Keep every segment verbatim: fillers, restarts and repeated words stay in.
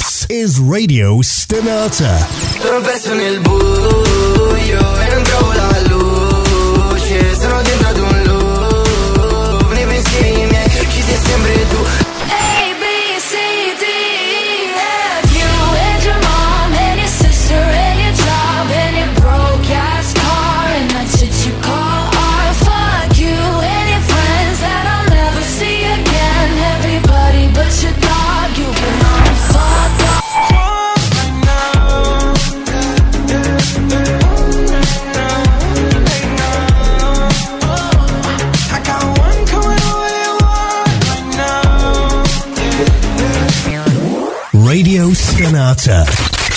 This is Radio Stonata. Sono perso nel buio e non trovo la luce, sono dentro ad un loop, nei pensieri miei ci sei sempre tu. Radio Stonata.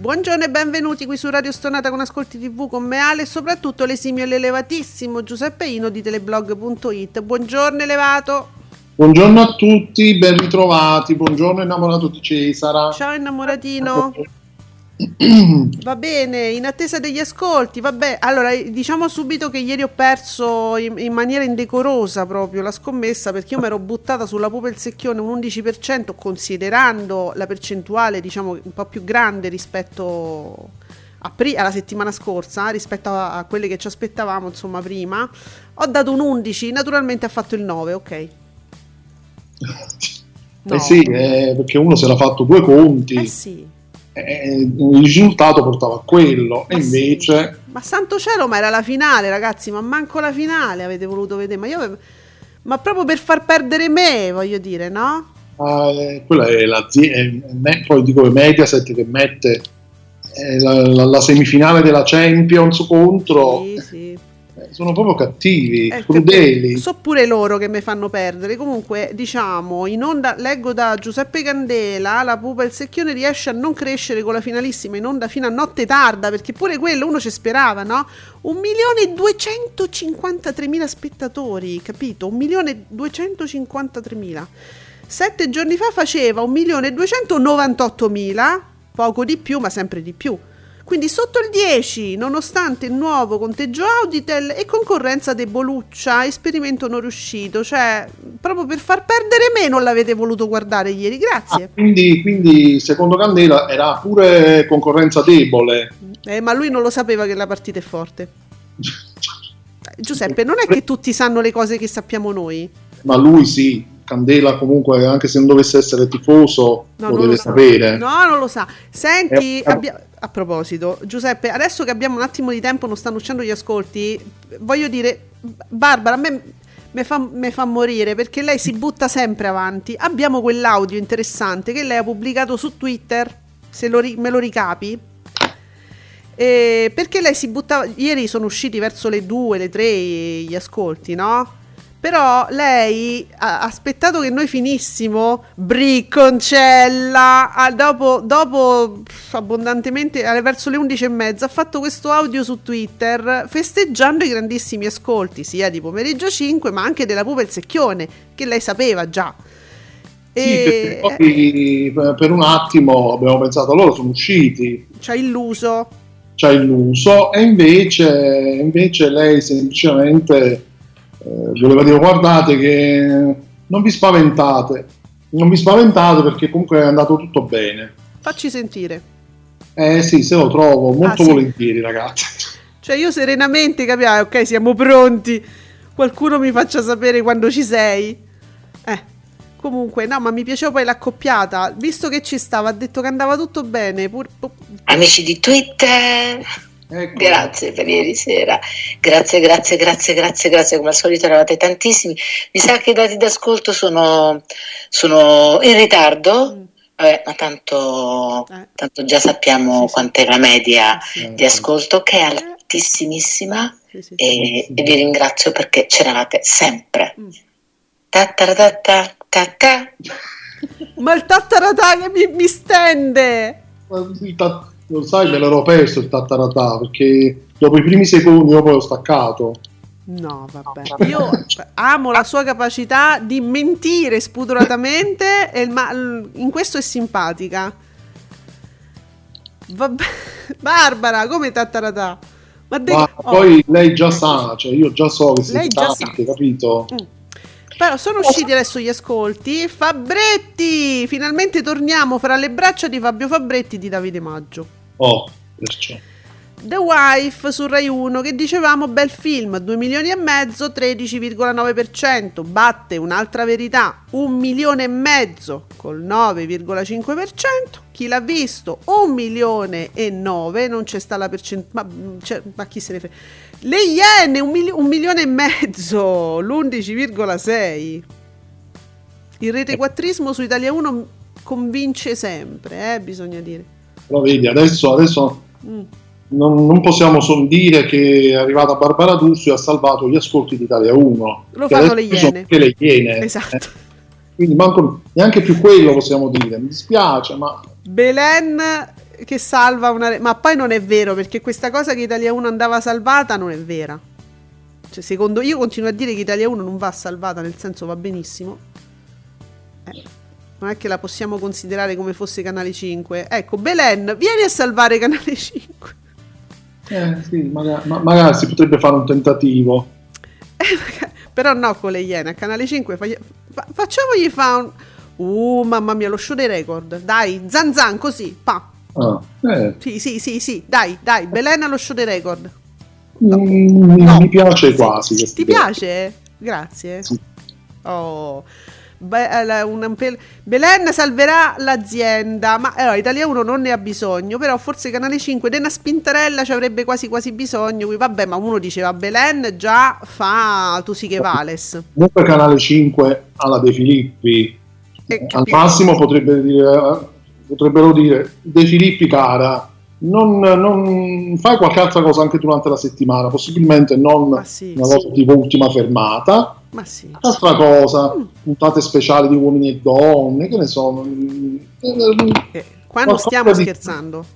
Buongiorno e benvenuti qui su Radio Stonata con Ascolti tivù, con me Ale e soprattutto l'esimio e l'elevatissimo Giuseppeino di teleblog punto it. Buongiorno elevato. Buongiorno a tutti, ben ritrovati, buongiorno innamorato di Cesara. Ciao innamoratino. Va bene, in attesa degli ascolti, vabbè, allora diciamo subito che ieri ho perso in, in maniera indecorosa proprio la scommessa, perché io mi ero buttata sulla pupa e il secchione un undici per cento, considerando la percentuale diciamo un po' più grande rispetto a pri- alla settimana scorsa, rispetto a, a quelle che ci aspettavamo insomma prima, ho dato un undici, naturalmente ha fatto il nove, ok? No. Eh sì, eh, perché uno si era fatto due conti. Eh sì. Il risultato portava a quello, ma e invece sì. Ma santo cielo, ma era la finale ragazzi, ma manco la finale avete voluto vedere, ma io avevo... ma proprio per far perdere me, voglio dire, no? Eh, quella è l'azienda, poi dico Mediaset che mette eh, la, la, la semifinale della Champions contro sì, sì. Eh, sono proprio cattivi, eh, crudeli, so pure loro che mi fanno perdere. Comunque diciamo in onda, leggo da Giuseppe Candela, la pupa e il secchione riesce a non crescere con la finalissima in onda fino a notte tarda, perché pure quello uno ci sperava, no? un milione duecentocinquantatremila spettatori, capito? un milione duecentocinquantatremila sette giorni fa faceva un milione duecentonovantottomila, poco di più ma sempre di più. Quindi sotto il dieci, nonostante il nuovo conteggio Auditel e concorrenza deboluccia, esperimento non riuscito, cioè proprio per far perdere me non l'avete voluto guardare ieri, grazie. Ah, quindi, quindi secondo Candela era pure concorrenza debole. Eh, ma lui non lo sapeva che la partita è forte. Giuseppe, non è che tutti sanno le cose che sappiamo noi. Ma lui sì. Candela comunque, anche se non dovesse essere tifoso, no, lo deve lo sapere. No, non lo sa. Senti, abbia... a proposito, Giuseppe, adesso che abbiamo un attimo di tempo, non stanno uscendo gli ascolti, voglio dire, Barbara, a me me fa, me fa morire, perché lei si butta sempre avanti. Abbiamo quell'audio interessante che lei ha pubblicato su Twitter, se lo ri- me lo ricapi. Eh, perché lei si buttava... Ieri sono usciti verso le due, le tre gli ascolti, no? Però lei ha aspettato che noi finissimo, Briconcella, ah, dopo, dopo pff, abbondantemente, verso le undici e mezza, ha fatto questo audio su Twitter festeggiando i grandissimi ascolti, sia di Pomeriggio cinque, ma anche della Pupa e il Secchione, che lei sapeva già. E... sì, poi per un attimo abbiamo pensato, loro sono usciti. Ci ha illuso. Ci ha illuso, e invece, invece lei semplicemente... Eh, voleva dire guardate che non vi spaventate, non vi spaventate perché comunque è andato tutto bene. Facci sentire. Eh sì, se lo trovo molto ah, volentieri sì. Ragazzi, cioè io serenamente capiamo, ok, siamo pronti, qualcuno mi faccia sapere quando ci sei. Eh comunque no, ma mi piaceva poi l'accoppiata, visto che ci stava, ha detto che andava tutto bene pur, pur... Amici di Twitter, ecco. Grazie per ieri sera, grazie, grazie, grazie, grazie, grazie, come al solito eravate tantissimi. Mi sa che i dati d'ascolto sono, sono in ritardo, mm. Vabbè, ma tanto, eh. tanto già sappiamo sì, quant'è sì. la media sì. di ascolto, che è al tantissimissima, sì, sì, e, sì. e vi ringrazio perché c'eravate sempre. Mm. Ta ta ta ta ta ta. Ma il tattarata che mi, mi stende! Ta- lo sai, me l'ero perso il tattarata, perché dopo i primi secondi dopo l'ho staccato. No, vabbè. Io amo la sua capacità di mentire spudoratamente, e ma- in questo è simpatica. Vabbè. Barbara, come tattarata? Ma, de- ma oh. Poi lei già sa, cioè io già so che sei tante, capito? Mm. Però sono usciti adesso gli ascolti. Fabretti, finalmente torniamo fra le braccia di Fabio Fabretti di Davide Maggio. Oh, perciò. The Wife su Rai uno, che dicevamo bel film, due milioni e mezzo, tredici virgola nove per cento, batte Un'altra verità, un milione e mezzo col nove virgola cinque per cento, Chi l'ha visto, un milione e nove, non c'è sta la percentuale, ma, ma chi se ne frega. Le Iene, un, mili- un milione e mezzo, l'undici virgola sei. Il retequattrismo su Italia uno convince sempre, eh, bisogna dire. Però vedi, adesso, adesso mm. non, non possiamo son dire che è arrivata Barbara D'Urso e ha salvato gli ascolti di Italia uno. Lo fanno le Iene. Che le Iene. Esatto. Eh. Quindi manco, neanche più quello possiamo dire, mi dispiace, ma... Belen... che salva una re- ma poi non è vero, perché questa cosa che Italia uno andava salvata non è vera, cioè, secondo io continuo a dire che Italia uno non va salvata, nel senso va benissimo, eh, non è che la possiamo considerare come fosse Canale cinque. Ecco, Belen, vieni a salvare Canale cinque, eh, sì, magari, ma, magari si potrebbe fare un tentativo, eh, magari, però no, con le Iene a Canale cinque fa, fa, facciamogli fa un uh mamma mia, lo show dei record, dai, zan zan così, pa. Ah, eh. Sì, sì, sì, sì, dai, dai, Belen allo show dei record. No. Mm, no. Mi piace quasi. Sì. Ti piace? Grazie. Sì. Oh. Be- una pe- Belen salverà l'azienda, ma allora, Italia uno non ne ha bisogno, però forse Canale cinque di una spintarella ci avrebbe quasi quasi bisogno. Qui, vabbè, ma uno diceva Belen già fa tu sì che vales. Comunque Canale cinque alla De Filippi. Eh, Al massimo potrebbe dire... potrebbero dire De Filippi cara, non, non fai qualche altra cosa anche durante la settimana, possibilmente non sì, una cosa sì. tipo Ultima fermata, ma sì, altra cosa, mm. puntate speciali di uomini e donne, che ne so, eh, qua non stiamo di... scherzando,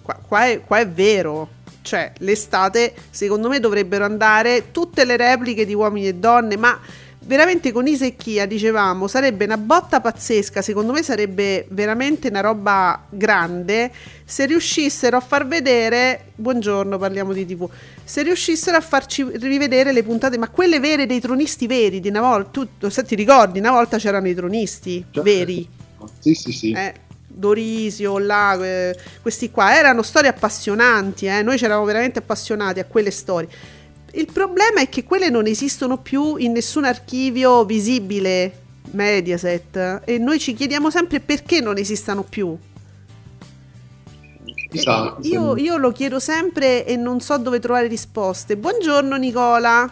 qua, qua, è, qua è vero, cioè l'estate secondo me dovrebbero andare tutte le repliche di uomini e donne, ma veramente con Isecchia dicevamo sarebbe una botta pazzesca, secondo me sarebbe veramente una roba grande se riuscissero a far vedere, buongiorno parliamo di tivù, se riuscissero a farci rivedere le puntate, ma quelle vere dei tronisti veri di una volta, tu se ti ricordi una volta c'erano i tronisti certo. veri, sì sì sì, eh, Dorisio, là, eh, questi qua erano storie appassionanti, eh, noi c'eravamo veramente appassionati a quelle storie. Il problema è che quelle non esistono più in nessun archivio visibile Mediaset e noi ci chiediamo sempre perché non esistano più. Esatto. Io, io lo chiedo sempre e non so dove trovare risposte. Buongiorno Nicola.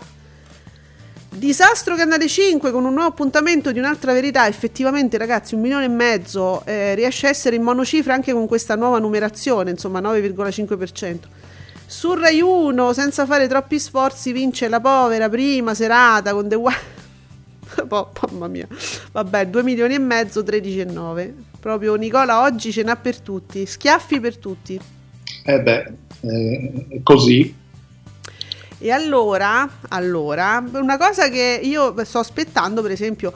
Disastro Canale cinque con un nuovo appuntamento di Un'altra verità. Effettivamente ragazzi, un milione e mezzo eh, riesce a essere in monocifra anche con questa nuova numerazione, insomma nove virgola cinque per cento. Su Rai uno, senza fare troppi sforzi, vince La povera prima serata con The Wife. Oh, mamma mia. Vabbè, due milioni e mezzo, tredici virgola nove. Proprio Nicola oggi ce n'ha per tutti, schiaffi per tutti. Eh beh, eh, così. E allora, allora, una cosa che io sto aspettando, per esempio,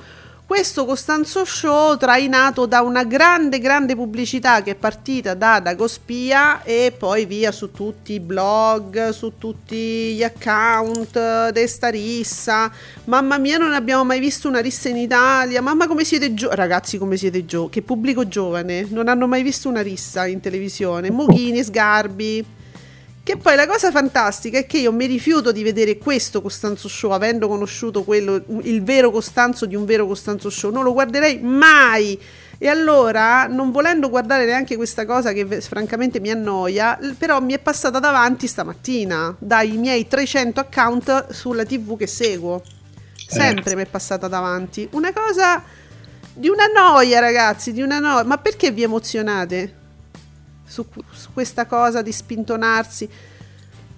questo Costanzo Show trainato da una grande grande pubblicità che è partita da Dagospia e poi via su tutti i blog, su tutti gli account de sta rissa, mamma mia non abbiamo mai visto una rissa in Italia, mamma come siete giovani, ragazzi come siete giovani, che pubblico giovane, non hanno mai visto una rissa in televisione, Mughini, Sgarbi. Che poi la cosa fantastica è che io mi rifiuto di vedere questo Costanzo Show, avendo conosciuto quello, il vero Costanzo di un vero Costanzo Show, non lo guarderei mai. E allora, non volendo guardare neanche questa cosa che francamente mi annoia, però mi è passata davanti stamattina, dai miei trecento account sulla tivù che seguo. Sempre eh. mi è passata davanti. Una cosa di una noia, ragazzi, di una noia. Ma perché vi emozionate? Su, su questa cosa di spintonarsi,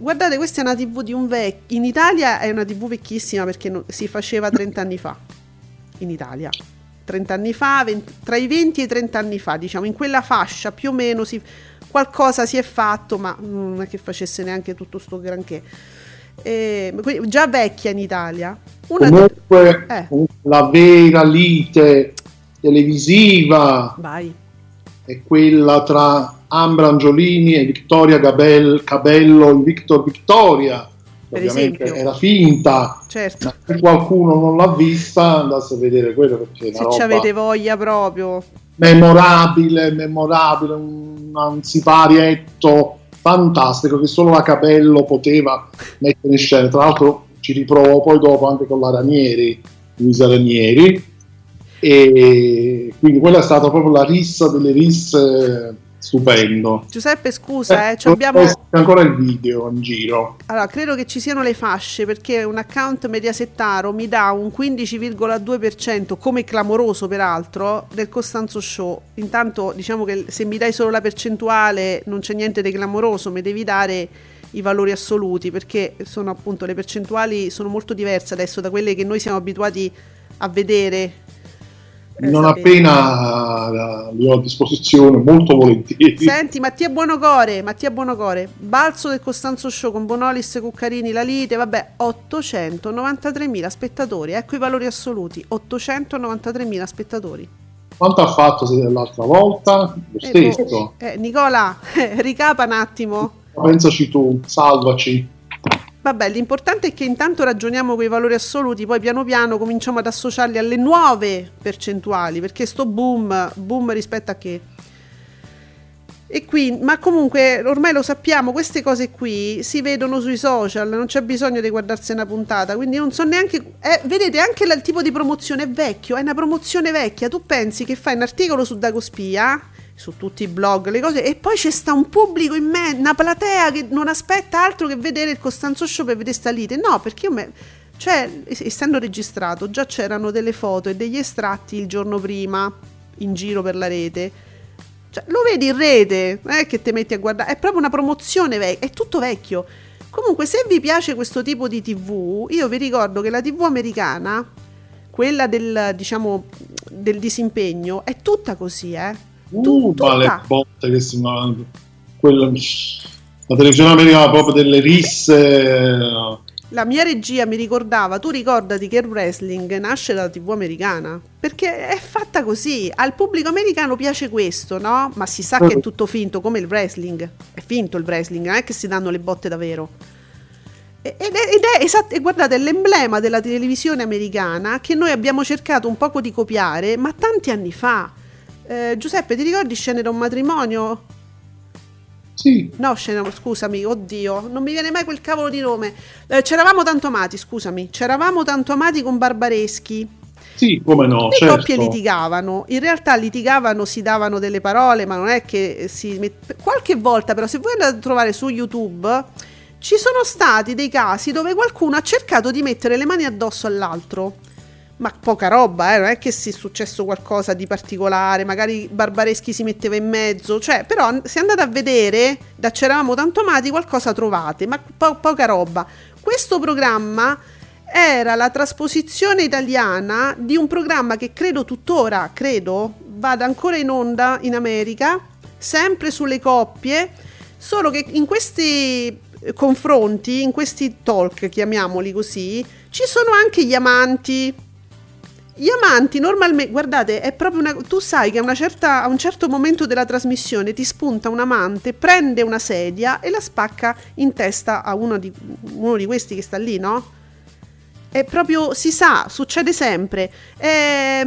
Guardate, questa è una tivù di un vecchio. In Italia è una tivù vecchissima perché no, si faceva trent'anni fa. In Italia. trent'anni fa, venti, tra i venti e i trent'anni fa, diciamo, in quella fascia più o meno si, qualcosa si è fatto, ma non è che facesse neanche tutto sto granché. Eh, già vecchia in Italia. Una comunque eh. la vera lite televisiva Vai. è quella tra Ambra Angiolini e Vittoria Gabel, Cabello in Victor Victoria, per ovviamente esempio. Era finta, certo. Ma se qualcuno non l'ha vista andasse a vedere quello, perché se ci avete voglia proprio, memorabile, memorabile, un, un siparietto fantastico che solo la Cabello poteva mettere in scena, tra l'altro ci riprovo poi dopo anche con la Ranieri, Luisa Ranieri, e quindi quella è stata proprio la rissa delle risse. Stupendo. Giuseppe, scusa, eh, eh, c'è abbiamo... ancora il video in giro. Allora, credo che ci siano le fasce, perché un account mediasettaro mi dà un quindici virgola due per cento, come clamoroso peraltro, del Costanzo Show. Intanto diciamo che se mi dai solo la percentuale non c'è niente di clamoroso, mi devi dare i valori assoluti, perché sono appunto le percentuali sono molto diverse adesso da quelle che noi siamo abituati a vedere. Non appena li ho a disposizione, molto volentieri. Senti, Mattia Buonocore, Mattia Buonocore, balzo del Costanzo Show con Bonolis e Cuccarini, la lite, vabbè, ottocentonovantatremila spettatori, ecco i valori assoluti, ottocentonovantatremila spettatori. Quanto ha fatto l'altra volta? Lo stesso. Eh, Nicola, ricapa un attimo. Pensaci tu, salvaci. Vabbè, l'importante è che intanto ragioniamo con i valori assoluti, poi piano piano cominciamo ad associarli alle nuove percentuali, perché sto boom, boom rispetto a che? E quindi, ma comunque ormai lo sappiamo, queste cose qui si vedono sui social, non c'è bisogno di guardarsi una puntata, quindi non so neanche, eh, vedete anche il tipo di promozione è vecchio, è una promozione vecchia, tu pensi che fai un articolo su Dagospia, su tutti i blog, le cose, e poi c'è sta un pubblico in me, una platea che non aspetta altro che vedere il Costanzo Show per vedere sta lite, no, perché io me, cioè, essendo registrato, già c'erano delle foto e degli estratti il giorno prima, in giro per la rete, cioè, lo vedi in rete, non è che ti metti a guardare, è proprio una promozione vecchia, è tutto vecchio. Comunque, se vi piace questo tipo di tivù, io vi ricordo che la tivù americana, quella del, diciamo, del disimpegno, è tutta così, eh. Uh, ma le botte che si quella, la televisione americana proprio delle risse. La mia regia mi ricordava, tu ricordati che il wrestling nasce dalla tivù americana, perché è fatta così, al pubblico americano piace questo, no? Ma si sa che è tutto finto, come il wrestling, è finto il wrestling, non è che si danno le botte davvero. Ed è, ed è esatto, e guardate, è l'emblema della televisione americana che noi abbiamo cercato un poco di copiare, ma tanti anni fa. Eh, Giuseppe, ti ricordi Scene da un matrimonio? Sì. No, scena, scusami, oddio, non mi viene mai quel cavolo di nome. Eh, c'eravamo tanto amati, scusami. C'eravamo tanto amati con Barbareschi. Sì, come no, le certo. Le coppie litigavano. In realtà litigavano, si davano delle parole, ma non è che si met... Qualche volta però, se voi andate a trovare su YouTube, ci sono stati dei casi dove qualcuno ha cercato di mettere le mani addosso all'altro. Ma poca roba, eh? Non è che sia successo qualcosa di particolare, magari Barbareschi si metteva in mezzo, cioè, però se andate a vedere, da C'eravamo tanto amati, qualcosa trovate, ma po- poca roba. Questo programma era la trasposizione italiana di un programma che credo tuttora, credo, vada ancora in onda in America, sempre sulle coppie, solo che in questi... confronti, in questi talk, chiamiamoli così, ci sono anche gli amanti. Gli amanti normalmente, guardate, è proprio una, tu sai che a, una certa, a un certo momento della trasmissione ti spunta un amante, prende una sedia e la spacca in testa a uno di, uno di questi che sta lì, no? È proprio, si sa, succede sempre, è,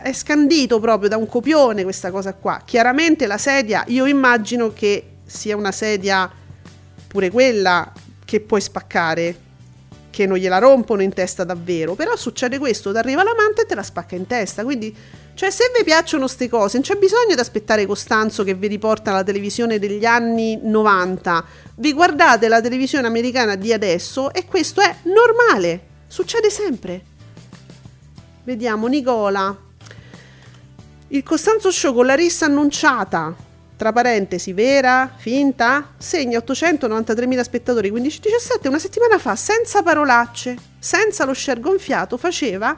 è scandito proprio da un copione questa cosa qua. Chiaramente la sedia, io immagino che sia una sedia pure quella che puoi spaccare, che non gliela rompono in testa davvero, però succede questo, ti arriva l'amante e te la spacca in testa, quindi, cioè, se vi piacciono ste cose, non c'è bisogno di aspettare Costanzo che vi riporta alla televisione degli anni novanta, vi guardate la televisione americana di adesso e questo è normale, succede sempre. Vediamo Nicola, il Costanzo Show con la rissa annunciata, tra parentesi vera, finta, segna ottocentonovantatremila spettatori, quindici diciassette, una settimana fa, senza parolacce, senza lo share gonfiato, faceva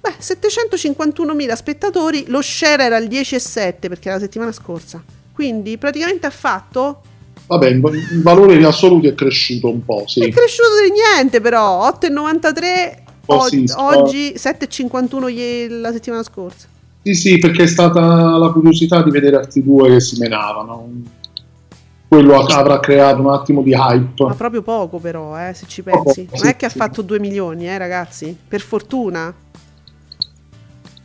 beh, settecentocinquantunomila spettatori, lo share era il dieci virgola sette perché era la settimana scorsa, quindi praticamente ha fatto... Vabbè, in valore in assoluto è cresciuto un po', sì. È cresciuto di niente però, otto virgola novantatré... Oh, sì, oggi sette virgola cinquantuno la settimana scorsa. Sì, sì, perché è stata la curiosità di vedere altri due che si menavano. Quello avrà creato un attimo di hype. Ma proprio poco però, eh, se ci pensi. Poco, non sì, è che sì. Ha fatto due milioni, eh, ragazzi. Per fortuna.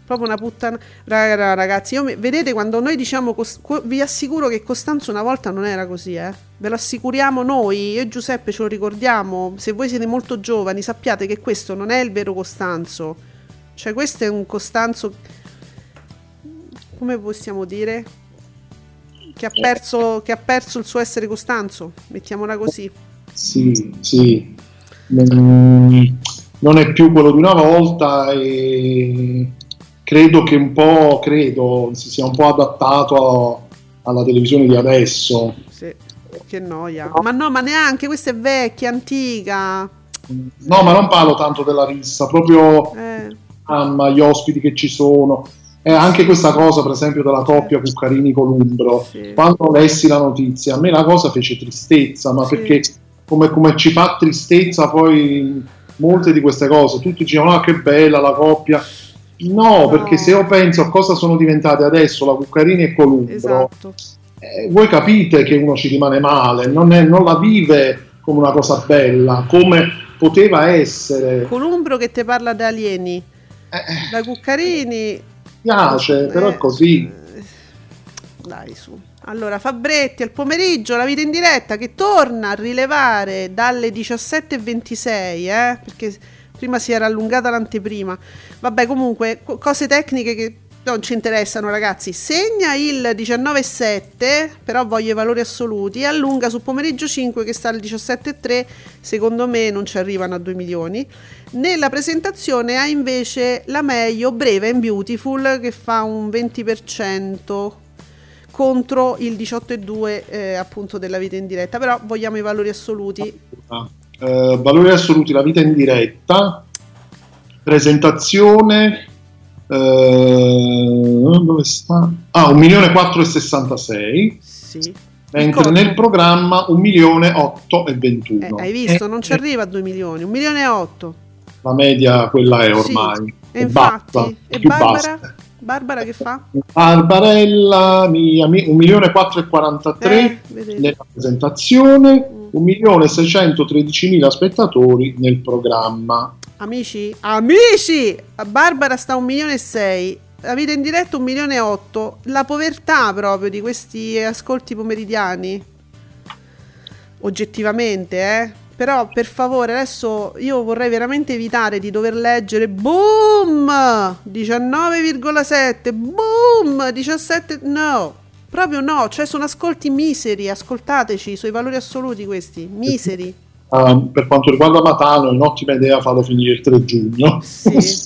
Proprio una puttana. Ragazzi, io mi... vedete quando noi diciamo... Cos... Vi assicuro che Costanzo una volta non era così, eh. Ve lo assicuriamo noi, io e Giuseppe ce lo ricordiamo, se voi siete molto giovani sappiate che questo non è il vero Costanzo, cioè questo è un Costanzo, come possiamo dire, che ha perso, che ha perso il suo essere Costanzo, mettiamola così. Sì, sì, non è più quello di una volta e credo che un po', credo, si sia un po' adattato a, alla televisione di adesso. Sì. Che noia, ma no, ma neanche, questa è vecchia, antica. No, ma non parlo tanto della rissa, proprio eh. mamma, gli ospiti che ci sono, eh, anche questa cosa per esempio della coppia eh. Cuccarini-Columbro, sì. Quando lessi la notizia a me la cosa fece tristezza, ma sì. Perché come, come ci fa tristezza poi molte di queste cose, tutti dicevano ah che bella la coppia, no, no, perché se io penso a cosa sono diventate adesso la Cuccarini e Columbro, esatto. Eh, voi capite che uno ci rimane male, non, è, non la vive come una cosa bella, come poteva essere. Columbro che te parla da alieni, eh, da Cuccarini. Mi piace, eh, però è così. Dai, su. Allora, Fabretti al pomeriggio, La vita in diretta, che torna a rilevare dalle diciassette e ventisei, eh, perché prima si era allungata l'anteprima. Vabbè, comunque, co- cose tecniche che... non ci interessano, ragazzi. Segna il diciannove virgola sette, però voglio i valori assoluti, e allunga su Pomeriggio cinque che sta al diciassette virgola tre, secondo me non ci arrivano a due milioni. Nella presentazione ha invece la meglio Brave and Beautiful che fa un venti per cento contro il diciotto virgola due eh, appunto della vita in diretta, però vogliamo i valori assoluti. Ah, eh, valori assoluti, la vita in diretta, presentazione... Uh, dove sta? Ah, un milione quattrocentosessantasei. Sì. Mentre nel programma un milione ottocentoventuno. Eh, hai visto? Eh, non ci eh. arriva a due milioni, un milione e otto. La media quella è ormai. Sì. E, e infatti, basta, e Barbara? Barbara che fa? Barbarella mia, un milione quattrocentoquarantatré eh, nella presentazione, un milione seicentotredicimila spettatori nel programma. Amici, amici, a Barbara sta un milione e sei, la vita in diretta un milione e otto, la povertà proprio di questi ascolti pomeridiani, oggettivamente, eh. Però per favore, adesso io vorrei veramente evitare di dover leggere boom, diciannove virgola sette, boom, diciassette, no, proprio no, cioè sono ascolti miseri, ascoltateci, sui valori assoluti questi, miseri. Uh, per quanto riguarda Matano è un'ottima idea farlo finire il tre giugno, sì.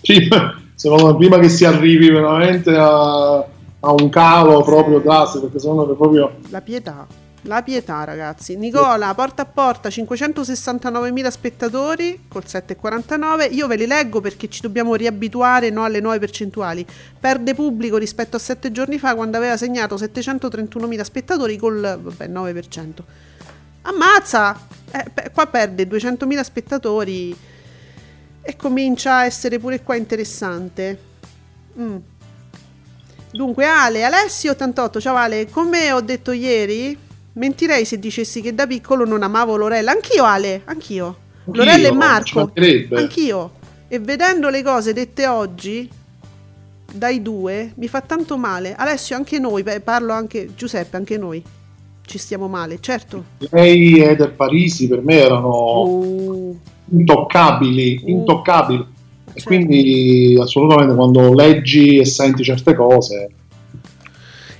prima, me, prima che si arrivi veramente a, a un calo proprio drastico, perché sono proprio la pietà, la pietà ragazzi. Nicola, porta a porta cinquecentosessantanovemila spettatori col sette virgola quarantanove, io ve li leggo perché ci dobbiamo riabituare, no, alle nuove percentuali. Perde pubblico rispetto a sette giorni fa quando aveva segnato settecentotrentunomila spettatori col vabbè, nove per cento. Ammazza! Eh, beh, qua perde duecentomila spettatori e comincia a essere pure qua interessante. Mm. Dunque Ale, Alessio ottantotto, ciao Ale, come ho detto ieri, mentirei se dicessi che da piccolo non amavo Lorella, anch'io Ale, anch'io, anch'io Lorella e Marco, anch'io, e vedendo le cose dette oggi dai due mi fa tanto male. Alessio, anche noi, beh, parlo anche Giuseppe, anche noi ci stiamo male, certo. Lei e Eder Parisi per me erano uh. intoccabili, intoccabili. Uh. E certo. Quindi assolutamente quando leggi e senti certe cose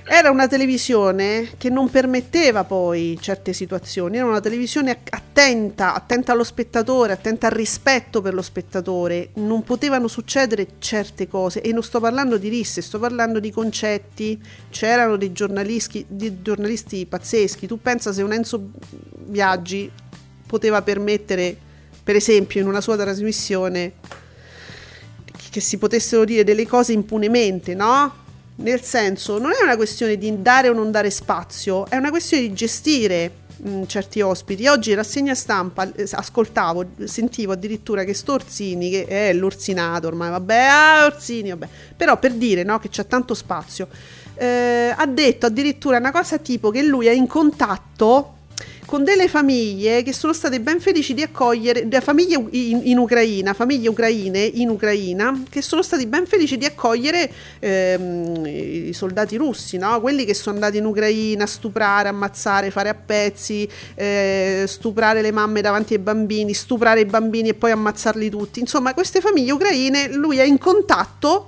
era una televisione che non permetteva poi certe situazioni, era una televisione attenta, attenta allo spettatore, attenta al rispetto per lo spettatore, non potevano succedere certe cose, e non sto parlando di risse, sto parlando di concetti. C'erano dei giornalisti, dei giornalisti pazzeschi. Tu pensa se un Enzo Biagi poteva permettere, per esempio, in una sua trasmissione che si potessero dire delle cose impunemente, no? Nel senso, non è una questione di dare o non dare spazio, è una questione di gestire mh, certi ospiti. Oggi in rassegna stampa ascoltavo, sentivo addirittura che sto Orsini, che è l'orsinato ormai, vabbè, ah, Orsini, vabbè, però per dire, no, che c'è tanto spazio, eh, ha detto addirittura una cosa tipo che lui è in contatto con delle famiglie che sono state ben felici di accogliere, famiglie in, in Ucraina, famiglie ucraine in Ucraina, che sono stati ben felici di accogliere ehm, i soldati russi, no? Quelli che sono andati in Ucraina a stuprare, ammazzare, fare a pezzi, eh, stuprare le mamme davanti ai bambini, stuprare i bambini e poi ammazzarli tutti. Insomma, queste famiglie ucraine, lui è in contatto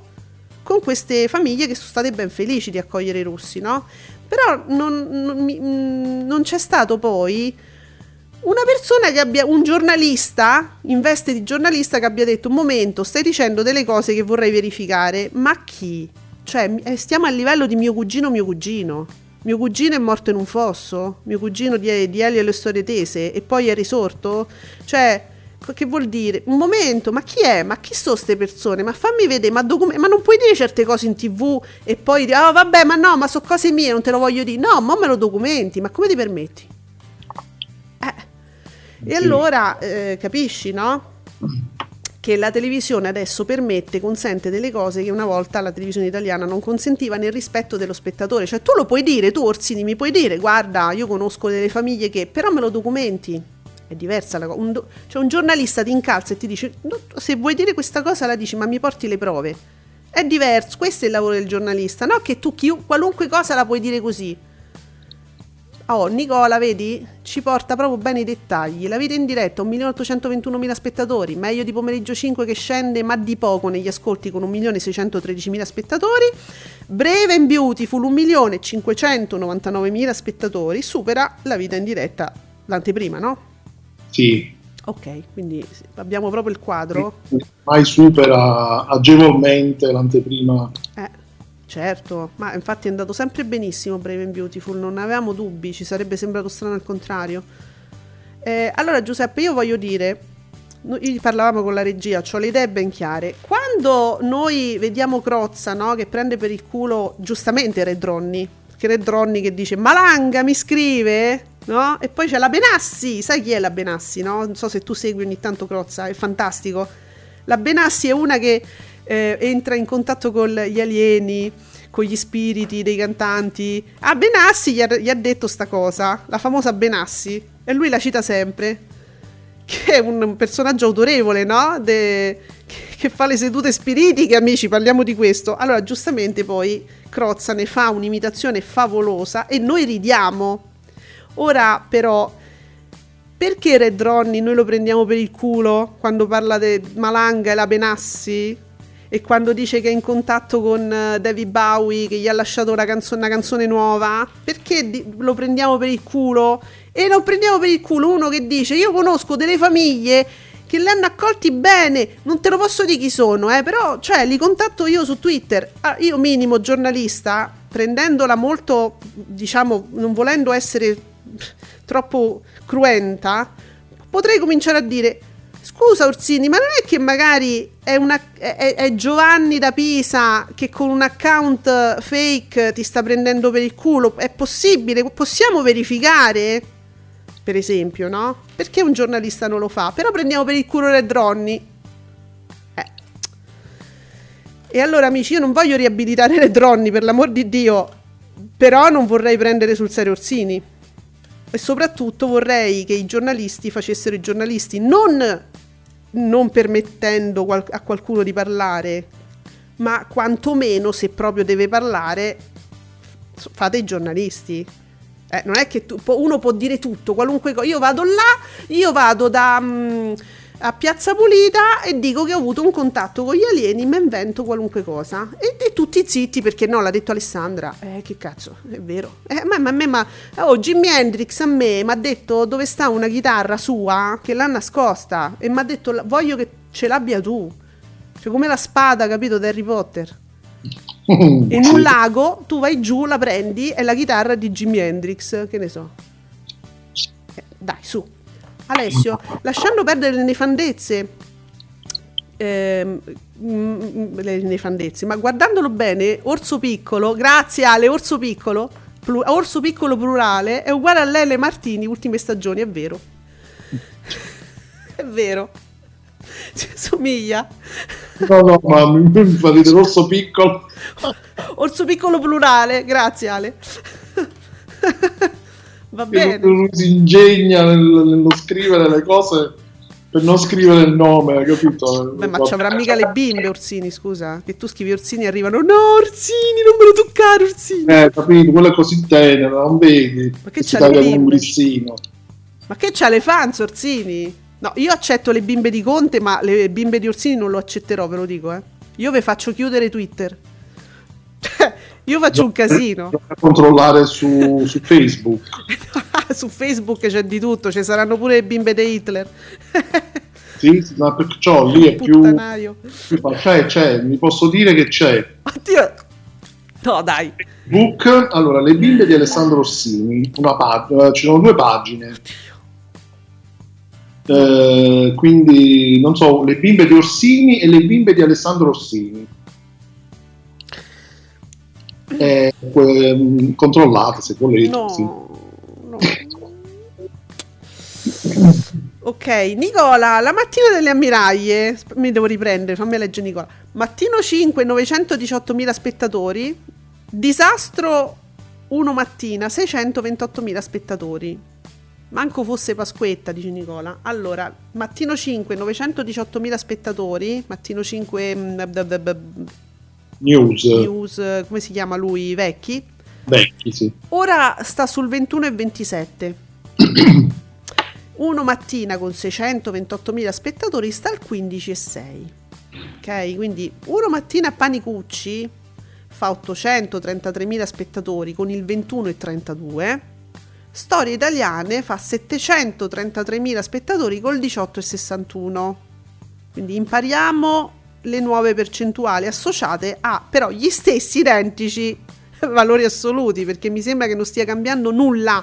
con queste famiglie che sono state ben felici di accogliere i russi, no? Però non, non, non c'è stato poi una persona che abbia, un giornalista in veste di giornalista che abbia detto: un momento, stai dicendo delle cose che vorrei verificare, ma chi? Cioè, stiamo al livello di mio cugino, mio cugino mio cugino è morto in un fosso, mio cugino di, di Elio e le storie tese, e poi è risorto? Cioè, che vuol dire? Un momento, ma chi è? Ma chi sono queste persone? Ma fammi vedere, ma, docu- ma non puoi dire certe cose in tv e poi dire: oh vabbè, ma no, ma sono cose mie, non te lo voglio dire. No, ma me lo documenti, ma come ti permetti? Eh. E sì. Allora eh, capisci, no? Che la televisione adesso permette, consente delle cose che una volta la televisione italiana non consentiva, nel rispetto dello spettatore. Cioè, tu lo puoi dire, tu Orsini mi puoi dire: guarda, io conosco delle famiglie che, però me lo documenti. È diversa la cosa. Un, do- cioè un giornalista ti incalza e ti dice: se vuoi dire questa cosa la dici, ma mi porti le prove. È diverso, questo è il lavoro del giornalista, no? Che tu chi- qualunque cosa la puoi dire così. Oh, Nicola, vedi? Ci porta proprio bene i dettagli. La vita in diretta, un milione ottocentoventunomila spettatori, meglio di Pomeriggio cinque che scende ma di poco negli ascolti con un milione seicentotredicimila spettatori. Brave and Beautiful, un milione cinquecentonovantanovemila spettatori, supera la vita in diretta l'anteprima, no? Sì. Ok, quindi abbiamo proprio il quadro. Mai supera agevolmente l'anteprima. Eh, certo, ma infatti è andato sempre benissimo Brave and Beautiful, non avevamo dubbi, ci sarebbe sembrato strano al contrario. Eh, allora Giuseppe, io voglio dire, noi parlavamo con la regia, ho le idee ben chiare. Quando noi vediamo Crozza, no, che prende per il culo giustamente Red Ronnie, che Red Ronnie che dice: Malanga mi scrive... No? E poi c'è la Benassi, sai chi è la Benassi, no? Non so se tu segui ogni tanto Crozza, è fantastico. La Benassi è una che eh, entra in contatto con gli alieni, con gli spiriti dei cantanti. A ah, Benassi gli ha, gli ha detto sta cosa, la famosa Benassi, e lui la cita sempre, che è un personaggio autorevole, no? De, che, che fa le sedute spiritiche, amici, parliamo di questo. Allora giustamente poi Crozza ne fa un'imitazione favolosa e noi ridiamo. Ora però, perché Red Ronnie noi lo prendiamo per il culo quando parla di Malanga e la Benassi, e quando dice che è in contatto con David Bowie, che gli ha lasciato una, canzo- una canzone nuova? Perché di- lo prendiamo per il culo? E non prendiamo per il culo uno che dice: io conosco delle famiglie che li hanno accolti bene, non te lo posso dire chi sono, eh, però cioè li contatto io su Twitter. Ah, io minimo giornalista, prendendola molto, diciamo, non volendo essere troppo cruenta, potrei cominciare a dire: scusa Orsini, ma non è che magari è, una, è, è Giovanni da Pisa che con un account fake ti sta prendendo per il culo? È possibile? Possiamo verificare? Per esempio, no? Perché un giornalista non lo fa? Però prendiamo per il culo Red Ronnie. Eh. E allora amici, io non voglio riabilitare Red Ronnie, per l'amor di Dio, però non vorrei prendere sul serio Orsini. E soprattutto vorrei che i giornalisti facessero i giornalisti, non, non permettendo qual- a qualcuno di parlare, ma quantomeno, se proprio deve parlare, fate i giornalisti. Eh, non è che tu, uno può dire tutto, qualunque cosa. Io vado là, io vado da mh, a Piazza Pulita e dico che ho avuto un contatto con gli alieni, mi invento qualunque cosa. E, e tutti zitti perché no, l'ha detto Alessandra. Eh, che cazzo, è vero. Eh, ma, ma, ma, ma oh, Jimi Hendrix a me mi ha detto dove sta una chitarra sua che l'ha nascosta e mi ha detto voglio che ce l'abbia tu. Cioè come la spada, capito, di Harry Potter. In un lago tu vai giù, la prendi, è la chitarra di Jimi Hendrix, che ne so. Eh, dai, su. Alessio, lasciando perdere le nefandezze, eh, le nefandezze, ma guardandolo bene, Orso Piccolo, grazie Ale, Orso Piccolo, plu, Orso Piccolo plurale, è uguale a Lele Martini, ultime stagioni, è vero. È vero. Ci somiglia. No, no, ma mi fate dell'orso piccolo. Orso piccolo plurale, grazie Ale. Va bene. Lui si ingegna nel, nello scrivere le cose per non scrivere il nome, capito? Beh, ma ci avrà mica le bimbe Orsini, scusa, che tu scrivi Orsini e arrivano no Orsini, non me lo toccare Orsini. Eh, capito, quello è così tenero, non vedi? Ma che c'ha le bimbe? Ma che c'ha le fans Orsini? No, io accetto le bimbe di Conte, ma le bimbe di Orsini non lo accetterò, ve lo dico, eh. Io ve faccio chiudere Twitter. Io faccio no, un casino. Controllare su, su Facebook. Su Facebook c'è di tutto, ci saranno pure le bimbe di Hitler. Sì, ma perciò lì è puttanaio. più... più c'è, c'è, mi posso dire che c'è. Oddio. No, dai. Book, allora, le bimbe di Alessandro Orsini, una pag- ci sono due pagine. Oddio. Eh, quindi non so, le bimbe di Orsini e le bimbe di Alessandro Orsini, eh, eh, controllate se volete. No, sì. No. Ok, Nicola, la mattina delle ammiraglie, mi devo riprendere, fammi leggere Nicola. Mattino cinque, novecentodiciottomila spettatori. Disastro Uno mattina, seicentoventottomila spettatori. Manco fosse Pasquetta, dice Nicola. Allora, Mattino cinque, novecentodiciottomila spettatori. Mattino cinque mh, b, b, b, News. News, come si chiama lui? Vecchi? Vecchi, sì. Ora sta sul ventuno e ventisette. Uno mattina con seicentoventottomila spettatori sta al quindici e sei. Ok, quindi Uno mattina a Panicucci fa ottocentotrentatremila spettatori con il ventuno e trentadue. Storie Italiane fa settecentotrentatremila spettatori col diciotto e sessantuno. Quindi impariamo le nuove percentuali associate a però gli stessi identici valori assoluti, perché mi sembra che non stia cambiando nulla.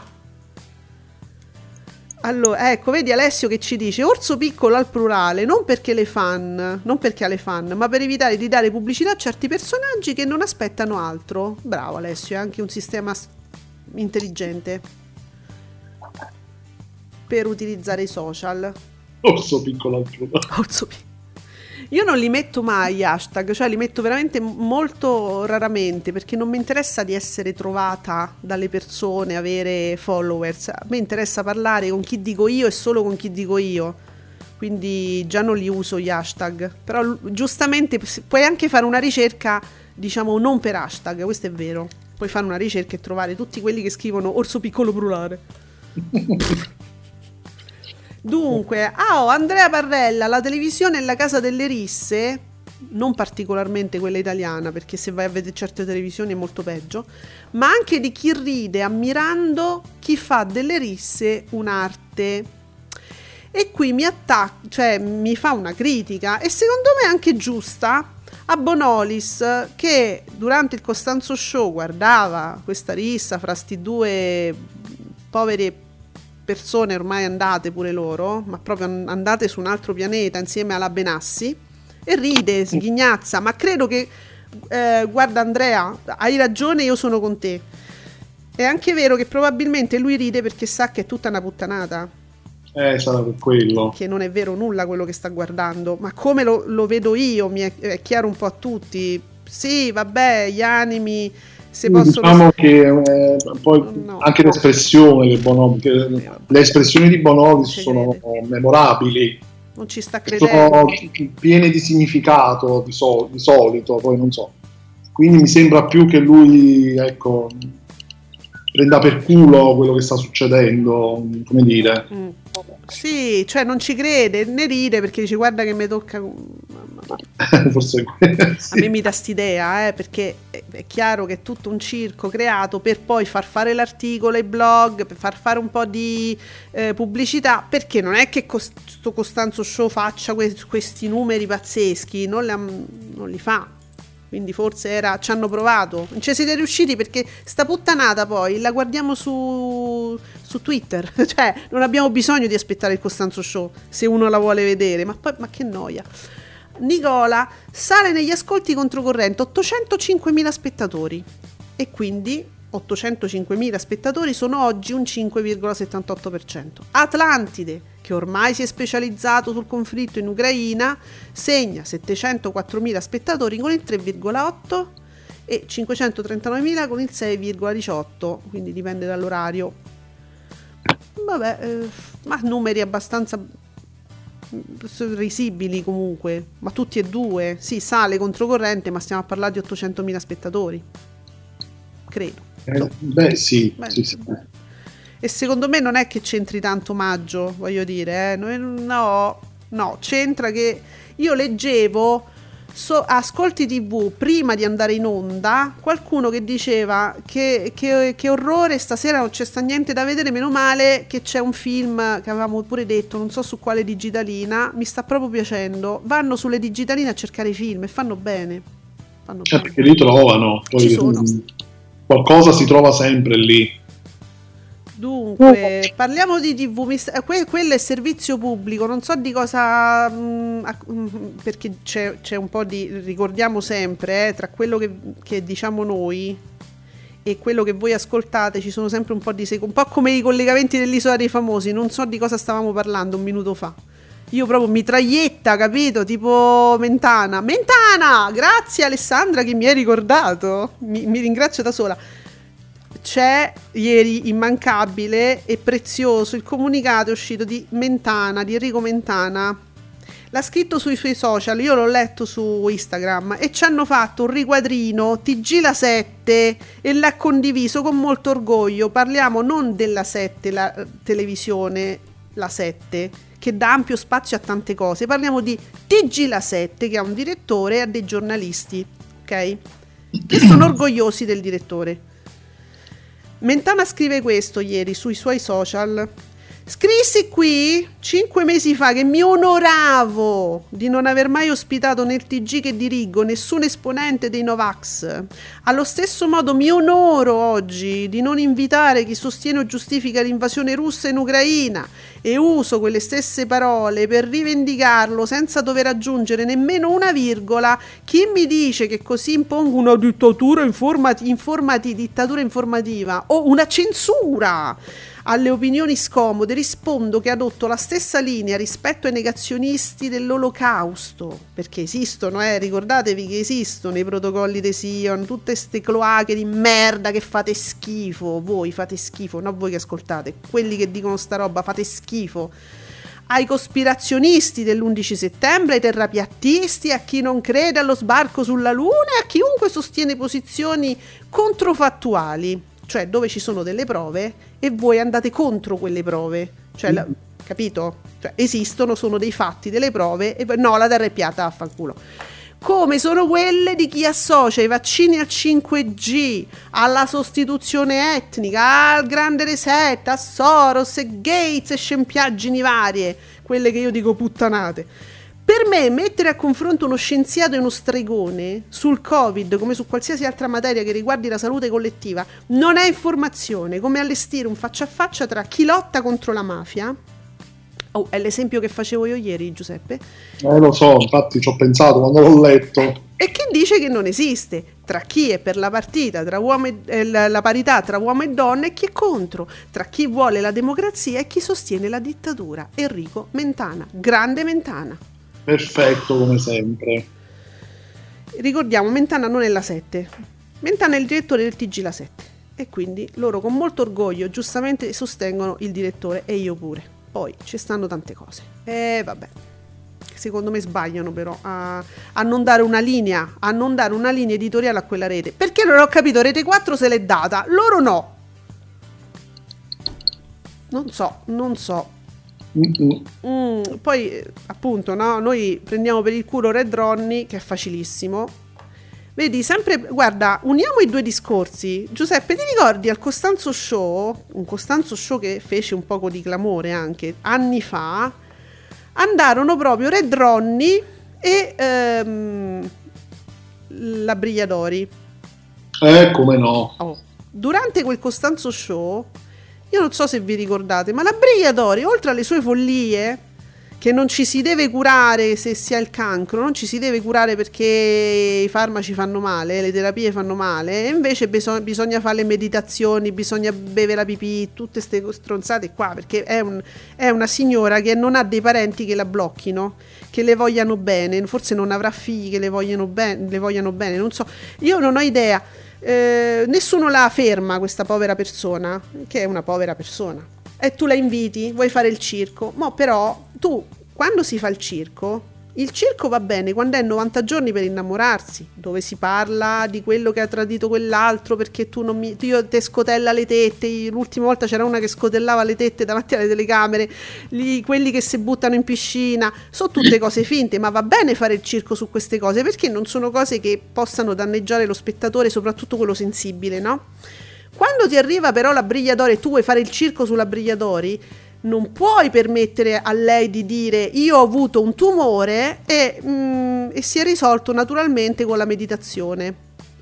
Allora, ecco, vedi Alessio che ci dice Orso Piccolo al plurale, non perché le fan, non perché ha le fan, ma per evitare di dare pubblicità a certi personaggi che non aspettano altro. Bravo Alessio, è anche un sistema intelligente per utilizzare i social. Orso piccolo al plurale. Io non li metto mai gli hashtag, cioè li metto veramente molto raramente, perché non mi interessa di essere trovata dalle persone, avere followers. A me interessa parlare con chi dico io e solo con chi dico io, quindi già non li uso gli hashtag. Però giustamente puoi anche fare una ricerca, diciamo, non per hashtag, questo è vero, puoi fare una ricerca e trovare tutti quelli che scrivono Orso piccolo plurale. Dunque, ah, oh, Andrea Parrella, la televisione è la casa delle risse, non particolarmente quella italiana, perché se vai a vedere certe televisioni è molto peggio, ma anche di chi ride ammirando chi fa delle risse un'arte. E qui mi attacca, cioè mi fa una critica, e secondo me anche giusta, a Bonolis, che durante il Costanzo Show guardava questa rissa fra sti due poveri persone ormai andate pure loro, ma proprio andate su un altro pianeta insieme alla Benassi, e ride, sghignazza, ma credo che eh, guarda Andrea, hai ragione, io sono con te, è anche vero che probabilmente lui ride perché sa che è tutta una puttanata, eh, sarà per quello che non è vero nulla quello che sta guardando, ma come lo, lo vedo io, mi è, è chiaro un po' a tutti, sì vabbè, gli animi se possono... Diciamo che eh, poi no, anche no. L'espressione che Bono, che eh, le espressioni di Bonolis sono crede. memorabili, non ci sta credendo, sono piene di significato di, sol- di solito, poi non so, quindi mi sembra più che lui, ecco, prenda per culo quello che sta succedendo, come dire. Mm. Sì, cioè non ci crede, ne ride perché dice guarda che mi tocca forse sì. A me mi dà st'idea, eh, perché è chiaro che è tutto un circo creato per poi far fare l'articolo ai blog, per far fare un po' di eh, pubblicità, perché non è che questo Costanzo Show faccia que- questi numeri pazzeschi, non, le, non li fa, quindi forse era, ci hanno provato, non ci siete riusciti, perché sta puttanata poi la guardiamo su, su Twitter, cioè non abbiamo bisogno di aspettare il Costanzo Show se uno la vuole vedere, ma, poi, ma che noia. Nicola sale negli ascolti controcorrente, ottocentocinquemila spettatori, e quindi ottocentocinquemila spettatori sono oggi un cinque virgola settantotto per cento. Atlantide, che ormai si è specializzato sul conflitto in Ucraina, segna settecentoquattromila spettatori con il tre virgola otto e cinquecentotrentanove mila con il sei virgola diciotto, quindi dipende dall'orario. Vabbè, eh, ma numeri abbastanza risibili comunque, ma tutti e due, sì, sale controcorrente, ma stiamo a parlare di ottocentomila spettatori, credo. Eh, beh, sì, beh, sì, sì. E secondo me non è che c'entri tanto Maggio, voglio dire, eh? no, no, c'entra che io leggevo so, ascolti tivù prima di andare in onda, qualcuno che diceva che, che, che orrore, stasera non c'è sta niente da vedere, meno male che c'è un film che avevamo pure detto, non so su quale digitalina, mi sta proprio piacendo, vanno sulle digitaline a cercare i film e fanno bene, fanno bene. Eh, perché li trovano, poi ci sono. Qualcosa si trova sempre lì. Dunque, parliamo di tivù, que- quello è servizio pubblico, non so di cosa, mh, perché c'è, c'è un po' di, ricordiamo sempre, eh, tra quello che, che diciamo noi e quello che voi ascoltate ci sono sempre un po' di, un po' come i collegamenti dell'Isola dei Famosi, non so di cosa stavamo parlando un minuto fa. Io proprio mitraglietta, capito? Tipo Mentana. Mentana! Grazie Alessandra che mi hai ricordato. Mi, mi ringrazio da sola. C'è ieri immancabile e prezioso il comunicato uscito di Mentana, di Enrico Mentana. L'ha scritto sui suoi social, io l'ho letto su Instagram e ci hanno fatto un riquadrino T G La sette e l'ha condiviso con molto orgoglio. Parliamo non della sette, la televisione La sette, che dà ampio spazio a tante cose, parliamo di T G La sette, che ha un direttore e ha dei giornalisti, ok? Che sono orgogliosi del direttore. Mentana scrive questo ieri sui suoi social: scrissi qui cinque mesi fa che mi onoravo di non aver mai ospitato nel T G che dirigo nessun esponente dei Novax. Allo stesso modo mi onoro oggi di non invitare chi sostiene o giustifica l'invasione russa in Ucraina, e uso quelle stesse parole per rivendicarlo senza dover aggiungere nemmeno una virgola. Chi mi dice che così impongo una dittatura informati- informati- dittatura informativa o una censura alle opinioni scomode, rispondo che adotto la stessa linea rispetto ai negazionisti dell'Olocausto, perché esistono, eh, ricordatevi che esistono i protocolli de Sion, tutte ste cloache di merda che fate schifo, voi fate schifo, non voi che ascoltate, quelli che dicono sta roba fate schifo, ai cospirazionisti dell'undici settembre, ai terrapiattisti, a chi non crede allo sbarco sulla Luna e a chiunque sostiene posizioni controfattuali, cioè dove ci sono delle prove e voi andate contro quelle prove, cioè, la, capito? Cioè, esistono, sono dei fatti, delle prove, e no, la terra è piatta, affanculo. Come sono quelle di chi associa i vaccini al cinque G, alla sostituzione etnica, al grande reset, a Soros e Gates e scempiaggini varie, quelle che io dico puttanate. Per me mettere a confronto uno scienziato e uno stregone sul Covid, come su qualsiasi altra materia che riguardi la salute collettiva, non è informazione, come allestire un faccia a faccia tra chi lotta contro la mafia. Oh, è l'esempio che facevo io ieri, Giuseppe. Eh, lo so, infatti ci ho pensato quando l'ho letto. E che dice che non esiste, tra chi è per la partita, tra uomo e, eh, la, la parità tra uomo e donna e chi è contro, tra chi vuole la democrazia e chi sostiene la dittatura. Enrico Mentana, grande Mentana. Perfetto come sempre. Ricordiamo, Mentana non è La sette, Mentana è il direttore del T G La sette, e quindi loro con molto orgoglio giustamente sostengono il direttore, e io pure. Poi ci stanno tante cose, e vabbè, secondo me sbagliano però a, a non dare una linea a non dare una linea editoriale a quella rete, perché non ho capito, Rete quattro se l'è data, loro no, non so non so Mm, poi appunto, no, noi prendiamo per il culo Red Ronnie, che è facilissimo. Vedi, sempre, guarda, uniamo i due discorsi. Giuseppe, ti ricordi al Costanzo Show, un Costanzo Show che fece un poco di clamore anche anni fa, andarono proprio Red Ronnie e ehm, la Brigliadori. Eh, come no. Oh. Durante quel Costanzo Show, io non so se vi ricordate, ma la Brigliadori, oltre alle sue follie, che non ci si deve curare se si ha il cancro, non ci si deve curare perché i farmaci fanno male, le terapie fanno male, e invece bisogna, bisogna fare le meditazioni, bisogna bere la pipì, tutte ste stronzate qua, perché è, un, è una signora che non ha dei parenti che la blocchino, che le vogliano bene, forse non avrà figli che le vogliano, ben, le vogliano bene, non so, io non ho idea, eh, nessuno la ferma questa povera persona, che è una povera persona. E tu la inviti, vuoi fare il circo, ma però tu, quando si fa il circo, il circo va bene quando è novanta giorni per innamorarsi, dove si parla di quello che ha tradito quell'altro, perché tu non mi, io te scotella le tette, l'ultima volta c'era una che scotellava le tette davanti alle telecamere, gli, quelli che si buttano in piscina, sono tutte cose finte, ma va bene fare il circo su queste cose, perché non sono cose che possano danneggiare lo spettatore, soprattutto quello sensibile, no? Quando ti arriva però la Brigliadori e tu vuoi fare il circo sulla Brigliadori, non puoi permettere a lei di dire io ho avuto un tumore e, mm, e si è risolto naturalmente con la meditazione.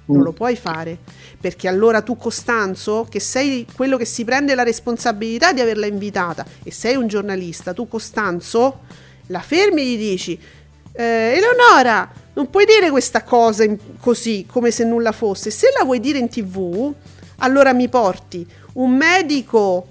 Non lo puoi fare, perché allora tu, Costanzo, che sei quello che si prende la responsabilità di averla invitata e sei un giornalista, tu, Costanzo, la fermi e gli dici eh, Eleonora, non puoi dire questa cosa in- così, come se nulla fosse. Se la vuoi dire in tv, allora mi porti un medico,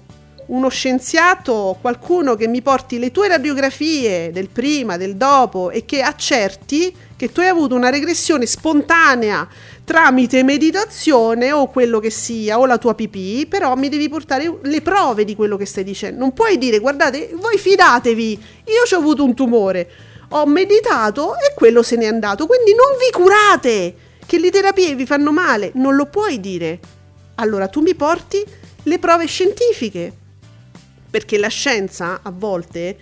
uno scienziato, qualcuno che mi porti le tue radiografie del prima, del dopo e che accerti che tu hai avuto una regressione spontanea tramite meditazione o quello che sia, o la tua pipì, però mi devi portare le prove di quello che stai dicendo. Non puoi dire, guardate, voi fidatevi, io ci ho avuto un tumore, ho meditato e quello se n'è andato, quindi non vi curate, che le terapie vi fanno male, non lo puoi dire. Allora tu mi porti le prove scientifiche, perché la scienza a volte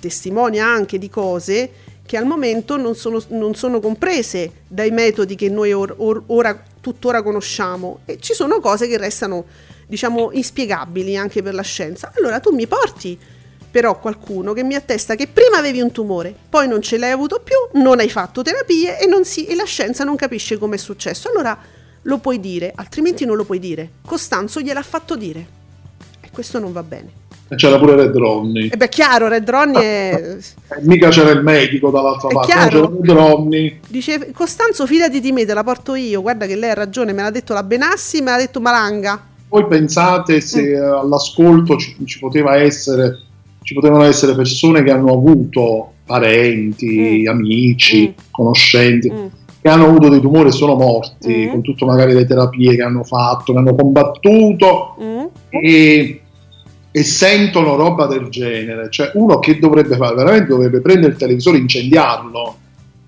testimonia anche di cose che al momento non sono, non sono comprese dai metodi che noi or, or, ora, tuttora conosciamo, e ci sono cose che restano, diciamo, inspiegabili anche per la scienza. Allora tu mi porti però qualcuno che mi attesta che prima avevi un tumore, poi non ce l'hai avuto più, non hai fatto terapie e, non si, e la scienza non capisce come è successo. Allora lo puoi dire, altrimenti non lo puoi dire. Costanzo gliel'ha fatto dire. E questo non va bene. C'era pure Red Ronnie. E beh, chiaro, Red Ronnie è... Mica c'era il medico dall'altra è parte, c'era Red Ronnie. Dice, Costanzo, fidati di me, te la porto io. Guarda che lei ha ragione, me l'ha detto la Benassi, me l'ha detto Malanga. Voi pensate se mm. all'ascolto ci, ci poteva essere, ci potevano essere persone che hanno avuto parenti, mm. amici, mm. conoscenti... Mm. hanno avuto dei tumori e sono morti, mm-hmm. con tutto magari le terapie che hanno fatto, che hanno combattuto, mm-hmm. e, e sentono roba del genere. Cioè, uno che dovrebbe fare veramente dovrebbe prendere il televisore e incendiarlo.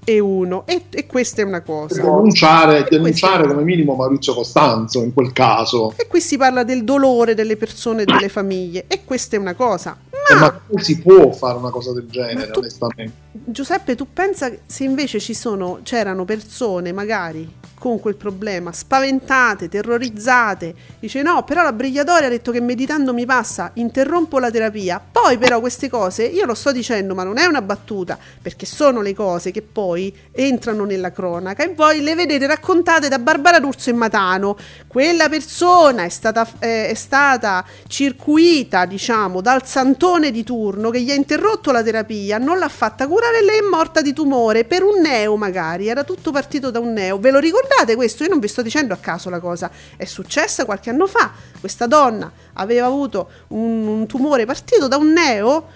E uno, e, e questa è una cosa. E denunciare, e denunciare come minimo Maurizio Costanzo in quel caso. E qui si parla del dolore delle persone e delle famiglie, e questa è una cosa. Ma, ma come si può fare una cosa del genere, tu, onestamente? Giuseppe, tu pensa se invece ci sono, c'erano persone magari con quel problema, spaventate, terrorizzate, dice no, però la Brigliadori ha detto che meditando mi passa, interrompo la terapia, poi però queste cose, io lo sto dicendo ma non è una battuta, perché sono le cose che poi entrano nella cronaca e voi le vedete raccontate da Barbara D'Urso e Matano, quella persona è stata, eh, è stata circuita, diciamo, dal santone di turno che gli ha interrotto la terapia, non l'ha fatta curare, lei è morta di tumore per un neo, magari era tutto partito da un neo, ve lo ricordate? Guardate questo, io non vi sto dicendo a caso la cosa, è successa qualche anno fa, questa donna aveva avuto un, un tumore partito da un neo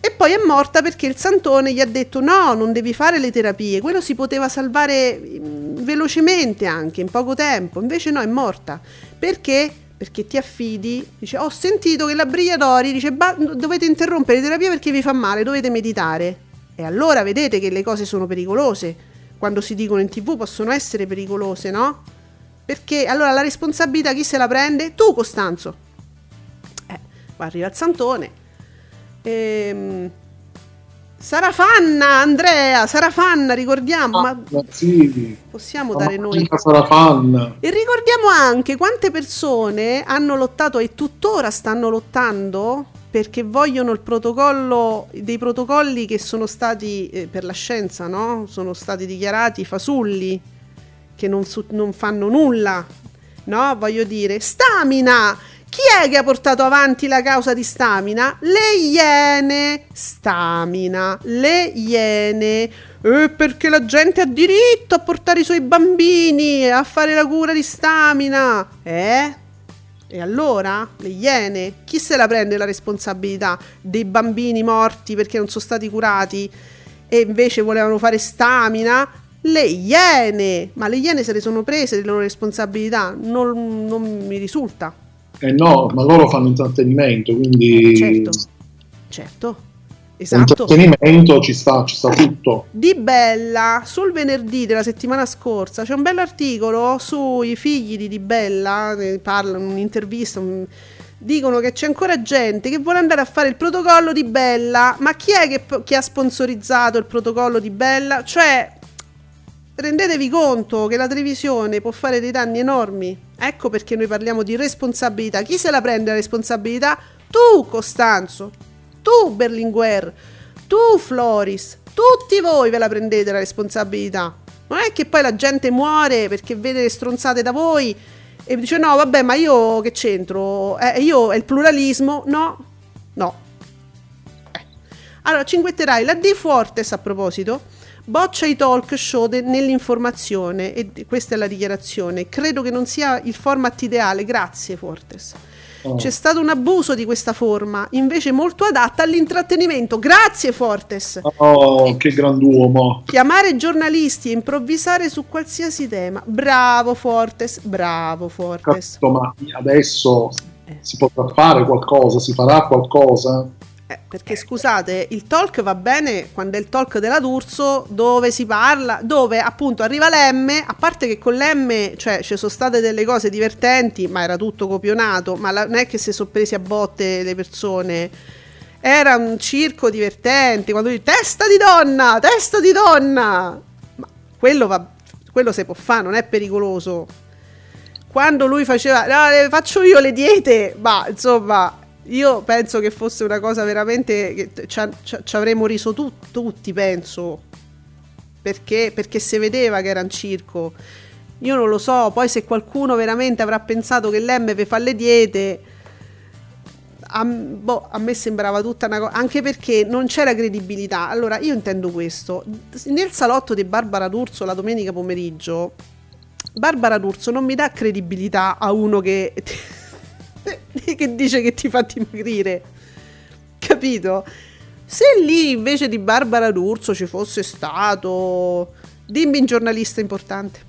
e poi è morta perché il santone gli ha detto no, non devi fare le terapie, quello si poteva salvare mh, velocemente anche, in poco tempo, invece no, è morta. Perché? Perché ti affidi, dice ho sentito che la Brigliadori dice dovete interrompere le terapie perché vi fa male, dovete meditare, e allora vedete che le cose sono pericolose. Quando si dicono in tv possono essere pericolose, no? Perché allora la responsabilità chi se la prende? Tu, Costanzo. Eh, arriva il santone, Ehm... Sara Fanna, Andrea, Sara Fanna, ricordiamo, ah, ma sì, possiamo ma dare noi Sara Fanna. E ricordiamo anche quante persone hanno lottato e tuttora stanno lottando perché vogliono il protocollo, dei protocolli che sono stati eh, per la scienza, no? Sono stati dichiarati fasulli, che non, su, non fanno nulla, no? Voglio dire, Stamina! Chi è che ha portato avanti la causa di Stamina? Le Iene. Stamina, Le Iene. E perché la gente ha diritto a portare i suoi bambini a fare la cura di Stamina. Eh? E allora? Le Iene? Chi se la prende la responsabilità dei bambini morti perché non sono stati curati e invece volevano fare Stamina? Le Iene. Ma le Iene se le sono prese le loro responsabilità? Non, non mi risulta. Eh no, ma loro fanno intrattenimento, quindi... Certo, certo, esatto. Intrattenimento ci sta, ci sta tutto. Di Bella, sul venerdì della settimana scorsa, c'è un bell'articolo sui figli di Di Bella, parlano, un'intervista, dicono che c'è ancora gente che vuole andare a fare il protocollo di Bella, ma chi è che, che ha sponsorizzato il protocollo di Bella? Cioè... Rendetevi conto che la televisione può fare dei danni enormi. Ecco perché noi parliamo di responsabilità. Chi se la prende la responsabilità? Tu, Costanzo, tu, Berlinguer, tu, Floris, tutti voi ve la prendete la responsabilità. Non è che poi la gente muore perché vede le stronzate da voi e dice no, vabbè, ma io che c'entro? Eh, io è il pluralismo? No, no. Eh. Allora, cinguetterai la Di Fortes a proposito. Boccia i talk show de- nell'informazione, e questa è la dichiarazione. Credo che non sia il format ideale, grazie Fortes. Oh. C'è stato un abuso di questa forma, invece molto adatta all'intrattenimento, grazie Fortes. Oh, che grand'uomo. Chiamare giornalisti e improvvisare su qualsiasi tema, bravo Fortes, bravo Fortes. Cazzo, ma adesso eh. si potrà fare qualcosa, si farà qualcosa? Eh, perché scusate, il talk va bene quando è il talk della D'Urso, dove si parla, dove appunto arriva l'emme, a parte che con l'emme, cioè ci sono state delle cose divertenti, ma era tutto copionato, ma la, non è che si sono presi a botte le persone, era un circo divertente, quando dici testa di donna, testa di donna, ma quello va, quello si può fare, non è pericoloso. Quando lui faceva, no, le faccio io le diete, ma insomma... Io penso che fosse una cosa veramente che ci, ci, ci avremmo riso tu, tutti, penso, perché, perché si vedeva che era un circo. Io non lo so, poi se qualcuno veramente avrà pensato che l'emme fa le diete, a, boh, a me sembrava tutta una cosa, anche perché non c'era credibilità. Allora, io intendo questo. Nel salotto di Barbara D'Urso la domenica pomeriggio, Barbara D'Urso non mi dà credibilità a uno che... che dice che ti fa dimagrire, capito? Se lì invece di Barbara D'Urso ci fosse stato, dimmi un giornalista importante,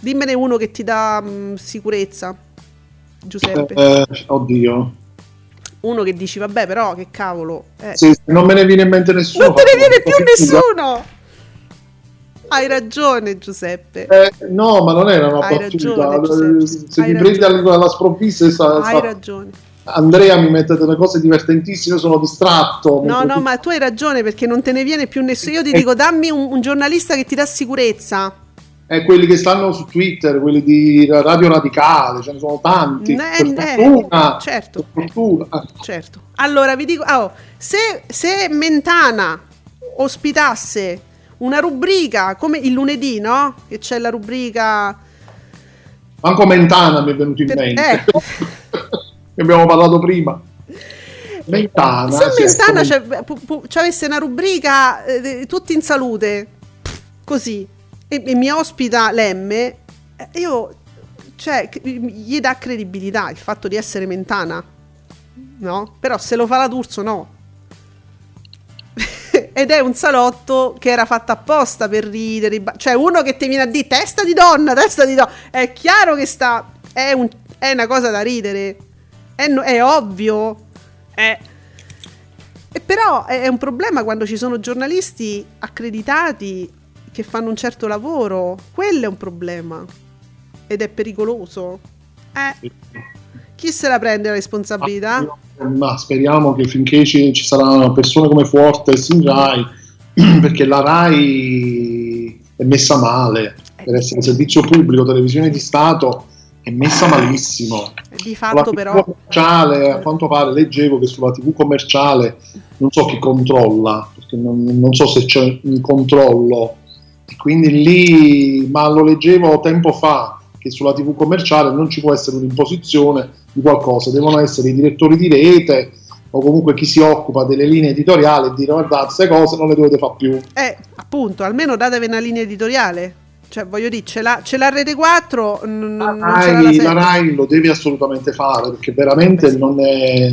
dimmene uno che ti dà mh, sicurezza, Giuseppe. Eh, oddio, uno che dici vabbè, però che cavolo, eh. sì, non me ne viene in mente nessuno, non te ne viene più nessuno. Hai ragione Giuseppe. Eh, no, ma non era una Hai partita. Ragione, Se Hai mi prendi alla sprovvista, sa, Hai sa... ragione. Andrea, mi mette delle cose divertentissime, sono distratto. No, no, ti... ma tu hai ragione perché non te ne viene più nessuno. Io ti eh. dico, dammi un, un giornalista che ti dà sicurezza. Eh, quelli che stanno su Twitter, quelli di Radio Radicale, ce ne sono tanti. Eh, per eh, fortuna, certo. Per fortuna. Certo. Allora vi dico, oh, se, se Mentana ospitasse una rubrica come il lunedì, no? Che c'è la rubrica. Manco Mentana mi è venuto in mente. Eh. Ne abbiamo parlato prima. Mentana. Se Mentana ci cioè, avesse una rubrica eh, tutti in salute, così, e, e mi ospita l'emme, io, cioè, gli dà credibilità il fatto di essere Mentana, no? Però se lo fa la D'Urso, no. Ed è un salotto che era fatto apposta per ridere, cioè uno che ti viene a dire testa di donna, testa di donna, è chiaro che sta, è, un, è una cosa da ridere, è, no, è ovvio, è. E però è un problema quando ci sono giornalisti accreditati che fanno un certo lavoro, quello è un problema ed è pericoloso, eh. Chi se la prende la responsabilità? Ma, ma speriamo che finché ci, ci saranno persone come Fortes in Rai, perché la Rai è messa male, per essere un servizio pubblico, televisione di Stato, è messa malissimo. Di fatto però... commerciale, a quanto pare leggevo che sulla tivù commerciale non so chi controlla, perché non, non so se c'è un controllo, e quindi lì, ma lo leggevo tempo fa, che sulla tivù commerciale non ci può essere un'imposizione di qualcosa, devono essere i direttori di rete o comunque chi si occupa delle linee editoriali e dire guardate, queste cose non le dovete fare più. Eh, appunto, almeno datevi una linea editoriale. Cioè, voglio dire, ce l'ha, ce l'ha Rete quattro, n- la, non Rai, ce l'ha la, sette. La Rai lo deve assolutamente fare, perché veramente non è...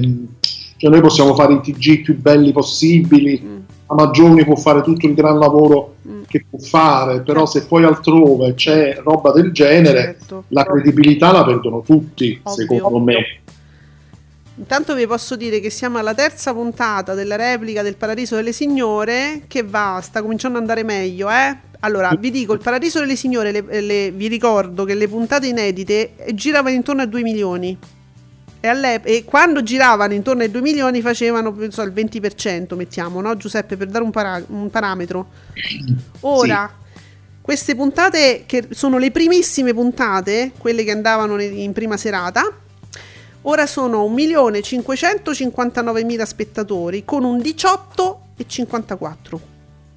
Cioè, noi possiamo fare i T G più belli possibili, mm. Amagioni può fare tutto il gran lavoro mm. che può fare, però se poi altrove c'è roba del genere, certo. La credibilità la perdono tutti, ovvio. Secondo me. Intanto vi posso dire che siamo alla terza puntata della replica del Paradiso delle Signore, che va, sta cominciando ad andare meglio, eh? Allora, vi dico, il Paradiso delle Signore, le, le, vi ricordo che le puntate inedite giravano intorno ai due milioni e, alle, e quando giravano intorno ai due milioni facevano, non so, il venti per cento, mettiamo, no Giuseppe, per dare un, para, un parametro. Ora... Sì. Queste puntate, che sono le primissime puntate, quelle che andavano in prima serata, ora sono un milione cinquecentocinquantanovemila spettatori con un diciotto virgola cinquantaquattro.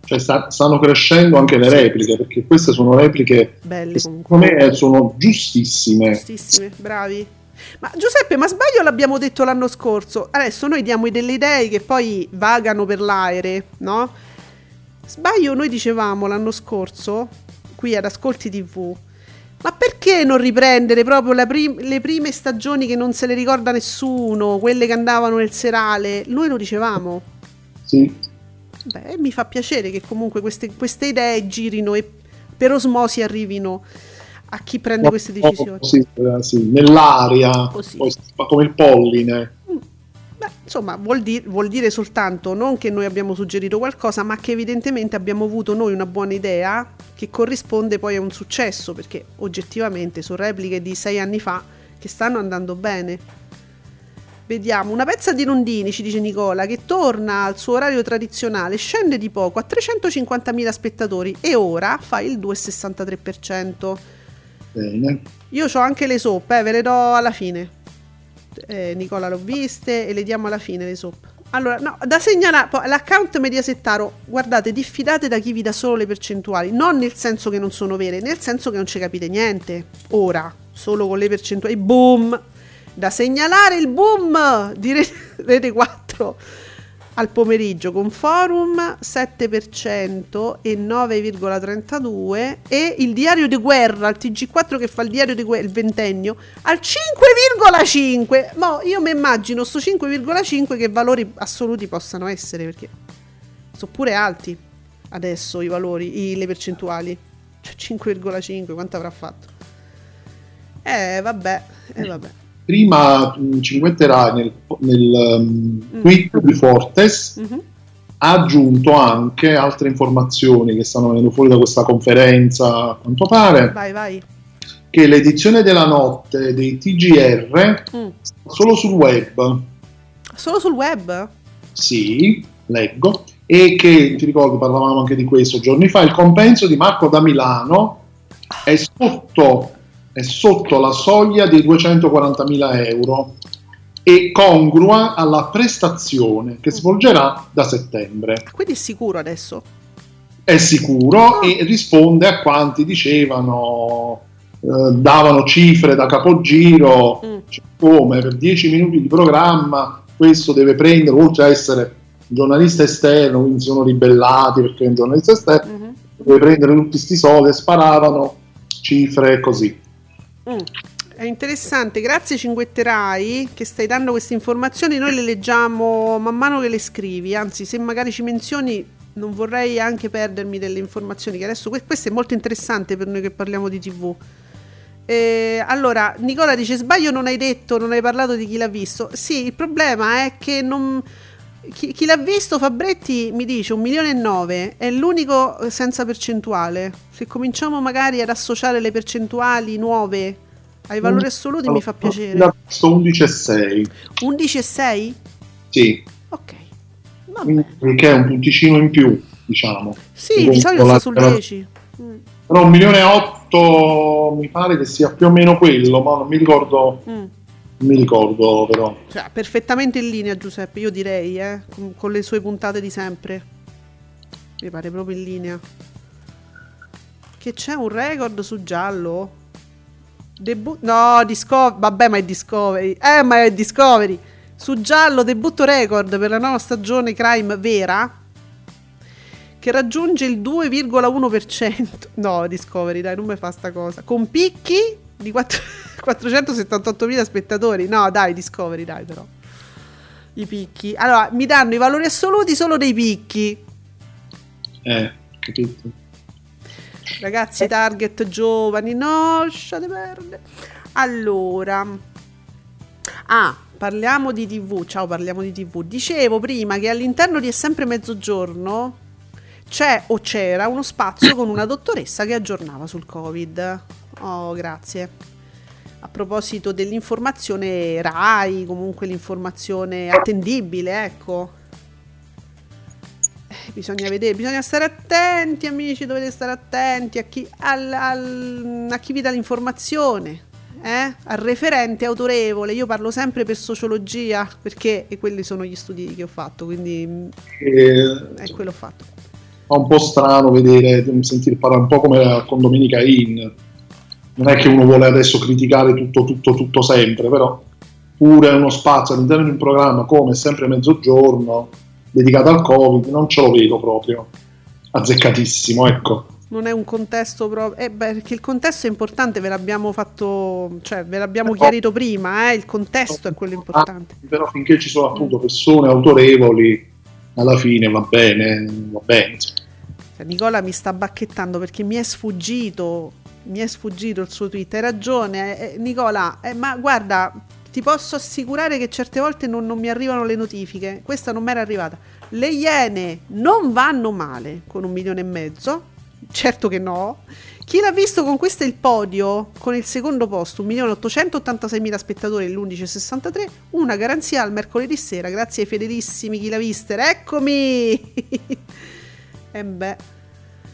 Cioè sta, stanno crescendo anche le repliche, perché queste sono repliche belle, che secondo me sono giustissime. Giustissime, bravi. Ma Giuseppe, ma sbaglio, l'abbiamo detto l'anno scorso, adesso noi diamo delle idee che poi vagano per l'aere, no? Sbaglio, noi dicevamo l'anno scorso, qui ad Ascolti tivù, ma perché non riprendere proprio la prim- le prime stagioni che non se le ricorda nessuno, quelle che andavano nel serale? Noi lo dicevamo. Sì. Beh, mi fa piacere che comunque queste, queste idee girino e per osmosi arrivino a chi prende no, queste decisioni. Sì, sì, nell'aria, poi, come il polline. Beh, insomma, vuol, dir- vuol dire soltanto non che noi abbiamo suggerito qualcosa, ma che evidentemente abbiamo avuto noi una buona idea che corrisponde poi a un successo, perché oggettivamente sono repliche di sei anni fa che stanno andando bene. Vediamo, una pezza di Rondini, ci dice Nicola, che torna al suo orario tradizionale, scende di poco a trecentocinquantamila spettatori e ora fa il due virgola sessantatré per cento. Bene. Io ho anche le soap, eh, ve le do alla fine. Eh, Nicola, l'ho viste e le diamo alla fine le soap. Allora, no, da segnalare l'account Mediasettaro, guardate, diffidate da chi vi dà solo le percentuali, non nel senso che non sono vere, nel senso che non ci capite niente. Ora, solo con le percentuali, boom, da segnalare il boom di Rete quattro al pomeriggio con Forum sette per cento e nove virgola trentadue e il diario di guerra, il T G quattro che fa il diario di guerra, il ventennio, al cinque virgola cinque. Ma io mi immagino sto cinque virgola cinque che valori assoluti possano essere, perché sono pure alti adesso i valori, i, le percentuali. Cioè cinque virgola cinque, quanto avrà fatto? Eh vabbè, eh vabbè. Prima ci metterà nel, nel um, tweet mm. di Fortes, mm-hmm. ha aggiunto anche altre informazioni che stanno venendo fuori da questa conferenza, a quanto pare, vai, vai. Che l'edizione della notte dei T G R mm. solo sul web. Solo sul web? Sì, leggo. E che, ti ricordo, parlavamo anche di questo giorni fa, il compenso di Marco da Milano è sotto... è sotto la soglia dei duecentoquarantamila euro e congrua alla prestazione che svolgerà da settembre. Quindi è sicuro adesso? È sicuro e risponde a quanti dicevano, eh, davano cifre da capogiro, mm. cioè come per dieci minuti di programma questo deve prendere, oltre a essere giornalista esterno, quindi sono ribellati perché è un giornalista esterno, mm-hmm. deve prendere tutti questi soldi, e sparavano cifre così. Mm, è interessante, grazie Cinguetterai che stai dando queste informazioni, noi le leggiamo man mano che le scrivi, anzi se magari ci menzioni non vorrei anche perdermi delle informazioni, che adesso que- questo è molto interessante per noi che parliamo di tivù. Eh, allora Nicola dice sbaglio, non hai detto, non hai parlato di Chi l'ha visto. Sì, il problema è che non... chi, chi l'ha visto, Fabretti mi dice un milione e nove, è l'unico senza percentuale. Se cominciamo magari ad associare le percentuali nuove Ai valori assoluti allora, mi fa piacere. Sto undici e sei. undici e sei? Sì. Ok. Vabbè. Perché è un punticino in più, diciamo. Sì, di solito sta sul dieci. Mm. Però un milione e otto mi pare che sia più o meno quello, ma non mi ricordo. Mm. Mi ricordo però. Cioè, perfettamente in linea Giuseppe, io direi, eh, con, con le sue puntate di sempre. Mi pare proprio in linea. Che c'è un record su giallo. Debu- no, Discovery, vabbè, ma è Discovery. Eh, ma è Discovery. Su giallo debutto record per la nuova stagione Crime Vera che raggiunge il due virgola uno per cento. No, Discovery, dai, non mi fa sta cosa. Con picchi di quattrocentosettantottomila spettatori. No, dai, Discovery, dai, però. I picchi. Allora, mi danno i valori assoluti solo dei picchi. Eh, capito. Ragazzi, target giovani, no, sciate perde. Allora, ah, parliamo di tivù. Ciao, parliamo di tivù. Dicevo prima che all'interno di È sempre mezzogiorno c'è o c'era uno spazio con una dottoressa che aggiornava sul Covid. Oh, grazie. A proposito dell'informazione Rai, comunque l'informazione attendibile, ecco. Bisogna vedere, bisogna stare attenti, amici, dovete stare attenti a chi, al, al, a chi vi dà l'informazione, eh? Al referente autorevole. Io parlo sempre per sociologia, perché e quelli sono gli studi che ho fatto, quindi eh, è quello ho fatto. È un po' strano vedere, sentire parlare un po' come con Domenica In. Non è che uno vuole adesso criticare tutto, tutto, tutto sempre, però pure uno spazio all'interno di un programma come Sempre Mezzogiorno dedicato al Covid non ce lo vedo proprio azzeccatissimo, ecco. Non è un contesto proprio, eh, beh, perché il contesto è importante, ve l'abbiamo fatto, cioè ve l'abbiamo però, chiarito prima, eh, il contesto è quello importante. Però finché ci sono appunto persone autorevoli alla fine va bene, va bene. Nicola mi sta bacchettando perché mi è sfuggito, mi è sfuggito il suo tweet. Hai ragione, eh, Nicola, eh, ma guarda, ti posso assicurare che certe volte non, non mi arrivano le notifiche. Questa non mi era arrivata. Le Iene non vanno male con un milione e mezzo. Certo che no. Chi l'ha visto conquista il podio con il secondo posto, un milione ottocentottantaseimila spettatori e l'undici virgola sessantatré. Una garanzia al mercoledì sera. Grazie ai fedelissimi Chi l'ha visto. Eccomi. E beh.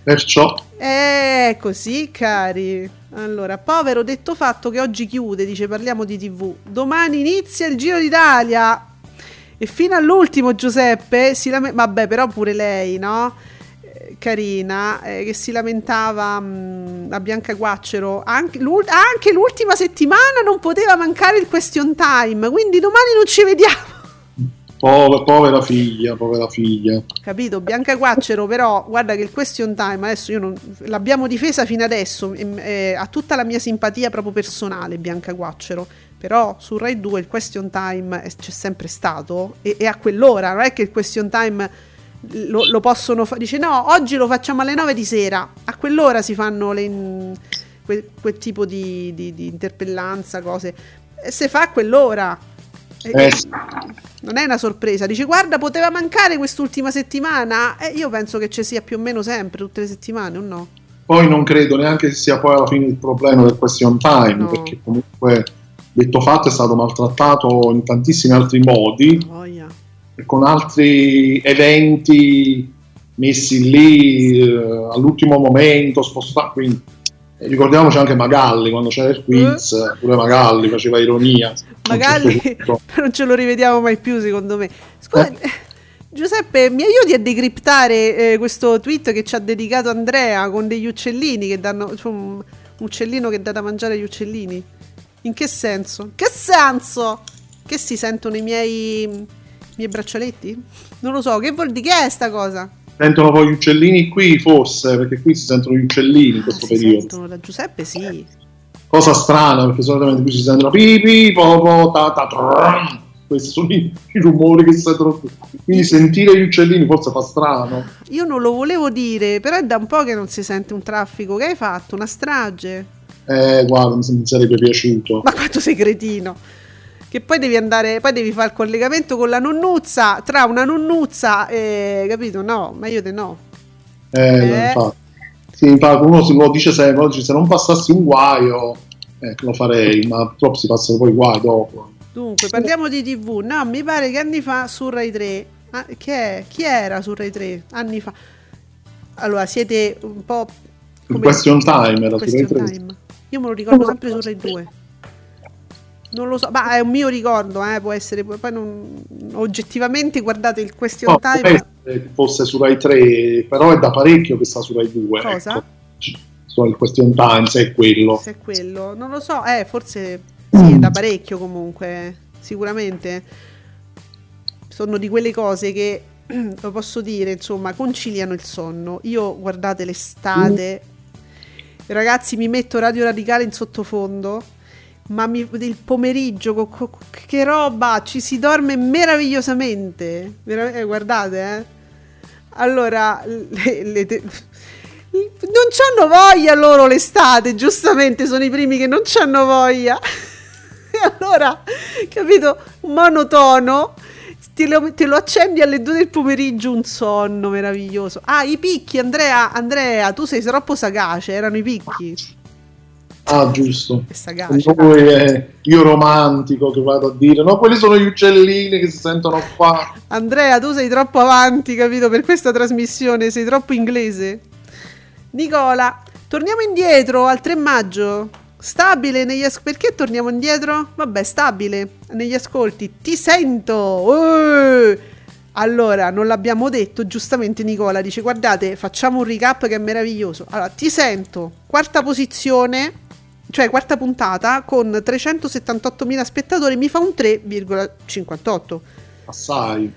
Perciò. Eh, così, cari. Allora, povero detto fatto che oggi chiude, dice Parliamo di tivù. Domani inizia il Giro d'Italia. E fino all'ultimo Giuseppe si lame- vabbè, però pure lei, no? Eh, carina, eh, che si lamentava mh, a Biancaguacero. Anche, l'ult- anche l'ultima settimana non poteva mancare il question time, quindi domani non ci vediamo. Povera figlia, povera figlia. Capito, Biancaguacero, però guarda che il question time adesso io non, l'abbiamo difesa fino adesso, e, e, ha tutta la mia simpatia proprio personale Biancaguacero, però su Rai due il question time è, c'è sempre stato e, e a quell'ora, non è che il question time lo, lo possono fare, dice no, oggi lo facciamo alle nove di sera, a quell'ora si fanno le, quel, quel tipo di, di, di interpellanza, cose, e se fa a quell'ora. Eh, non è una sorpresa, dice guarda poteva mancare quest'ultima settimana, eh, io penso che ci sia più o meno sempre tutte le settimane o no? Poi non credo neanche che sia poi alla fine il problema del question time, no. Perché comunque detto fatto è stato maltrattato in tantissimi altri modi, oh, yeah. E con altri eventi messi lì eh, all'ultimo momento spostati, quindi ricordiamoci anche Magalli quando c'era il quiz, pure Magalli faceva ironia. Magalli certo non ce lo rivediamo mai più secondo me. Scusa, eh. Giuseppe mi aiuti a decriptare eh, questo tweet che ci ha dedicato Andrea con degli uccellini che danno, cioè un uccellino che dà da mangiare agli uccellini. In che senso? Che senso? Che si sentono i miei i miei braccialetti? Non lo so, che vuol dire, che è sta cosa? Sentono poi gli uccellini qui forse, perché qui si sentono gli uccellini in questo ah, periodo. Sentono da Giuseppe, sì. Eh, cosa strana, perché solitamente qui si sentono pipi, popo, ta, ta, tra. Questi sono i, i rumori che si sentono qui. Quindi sentire gli uccellini forse fa strano. Io non lo volevo dire, però è da un po' che non si sente un traffico. Che hai fatto? Una strage? Eh, guarda, mi sarebbe piaciuto. Ma quanto sei cretino! Che poi devi andare, poi devi fare il collegamento con la nonnuzza, tra una nonnuzza e, capito? No, ma io te no. Eh, eh. Infatti. Sì, infatti uno si lo dice sempre, dice, se non passassi un guaio eh, lo farei, ma purtroppo si passano poi qua dopo. Dunque, parliamo di tivù. No, mi pare che anni fa su Rai tre, ah, che, chi era su Rai tre anni fa? Allora, siete un po' come Question il... Time era Question su Rai tre. Time. Io me lo ricordo sempre su Rai due. Non lo so, ma è un mio ricordo, eh, può essere, poi non, oggettivamente guardate il Question no, Time. Forse su Rai tre, però è da parecchio che sta su Rai due. Cosa? Ecco. So, il Question Time, se è quello. Se è quello, non lo so, eh, forse sì, è da parecchio comunque, sicuramente. Sono di quelle cose che, lo posso dire, insomma, conciliano il sonno. Io, guardate, l'estate, ragazzi, mi metto Radio Radicale in sottofondo, ma mi, il pomeriggio, co, co, che roba, ci si dorme meravigliosamente, Merav- eh, guardate, eh. Allora, le, le te- non c'hanno voglia loro l'estate, giustamente sono i primi che non c'hanno voglia, e allora, capito, monotono, te lo, te lo accendi alle due del pomeriggio, un sonno meraviglioso. Ah, i picchi, Andrea, Andrea, tu sei troppo sagace, erano i picchi. Ah, giusto, poi, eh, io romantico che vado a dire no, quelli sono gli uccellini che si sentono qua. Andrea, tu sei troppo avanti, capito, per questa trasmissione, sei troppo inglese. Nicola, torniamo indietro al tre maggio, stabile negli ascolti. Perché torniamo indietro? Vabbè, stabile negli ascolti, ti sento, eeeh! Allora, non l'abbiamo detto, giustamente Nicola dice, guardate, facciamo un recap che è meraviglioso. Allora, ti sento, quarta posizione, cioè quarta puntata, con trecentosettantottomila spettatori, mi fa un tre virgola cinquantotto. Assai.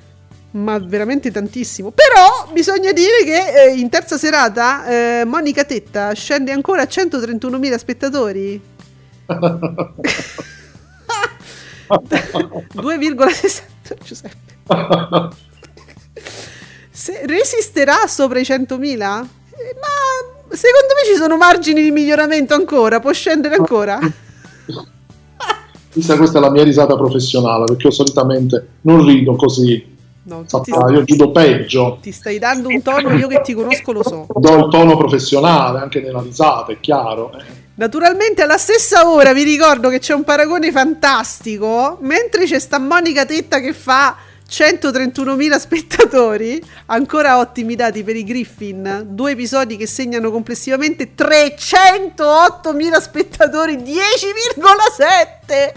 Ma veramente tantissimo. Però bisogna dire che eh, in terza serata eh, Monica Tetta scende ancora a centotrentunomila spettatori. due virgola sessanta Giuseppe. Se resisterà sopra i centomila? Ma... secondo me ci sono margini di miglioramento ancora, può scendere ancora. Questa, questa è la mia risata professionale, perché io solitamente non rido così. No, Sapà, io rido peggio. Ti stai dando un tono, io che ti conosco lo so. Do il tono professionale anche nella risata, è chiaro. Naturalmente alla stessa ora vi ricordo che c'è un paragone fantastico, mentre c'è sta Monica Tetta che fa centotrentunomila spettatori, ancora ottimi dati per i Griffin, due episodi che segnano complessivamente trecentottomila spettatori, dieci virgola sette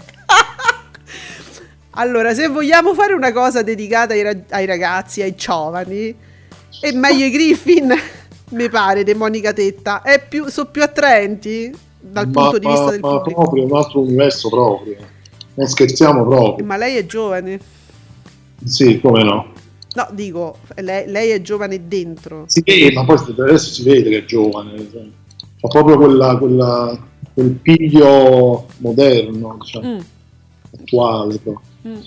Allora, se vogliamo fare una cosa dedicata ai, ra- ai ragazzi, ai giovani, è meglio i Griffin, mi pare, di Monica Tetta, è più, sono più attraenti dal ma, punto di ma, vista del ma pubblico. Proprio un altro universo proprio, non scherziamo proprio. Ma lei è giovane. Sì, come no? No, dico, lei, lei è giovane dentro. Sì, ma poi adesso si vede che è giovane. Fa proprio quella, quella, quel piglio moderno, cioè, mm. attuale. Mm.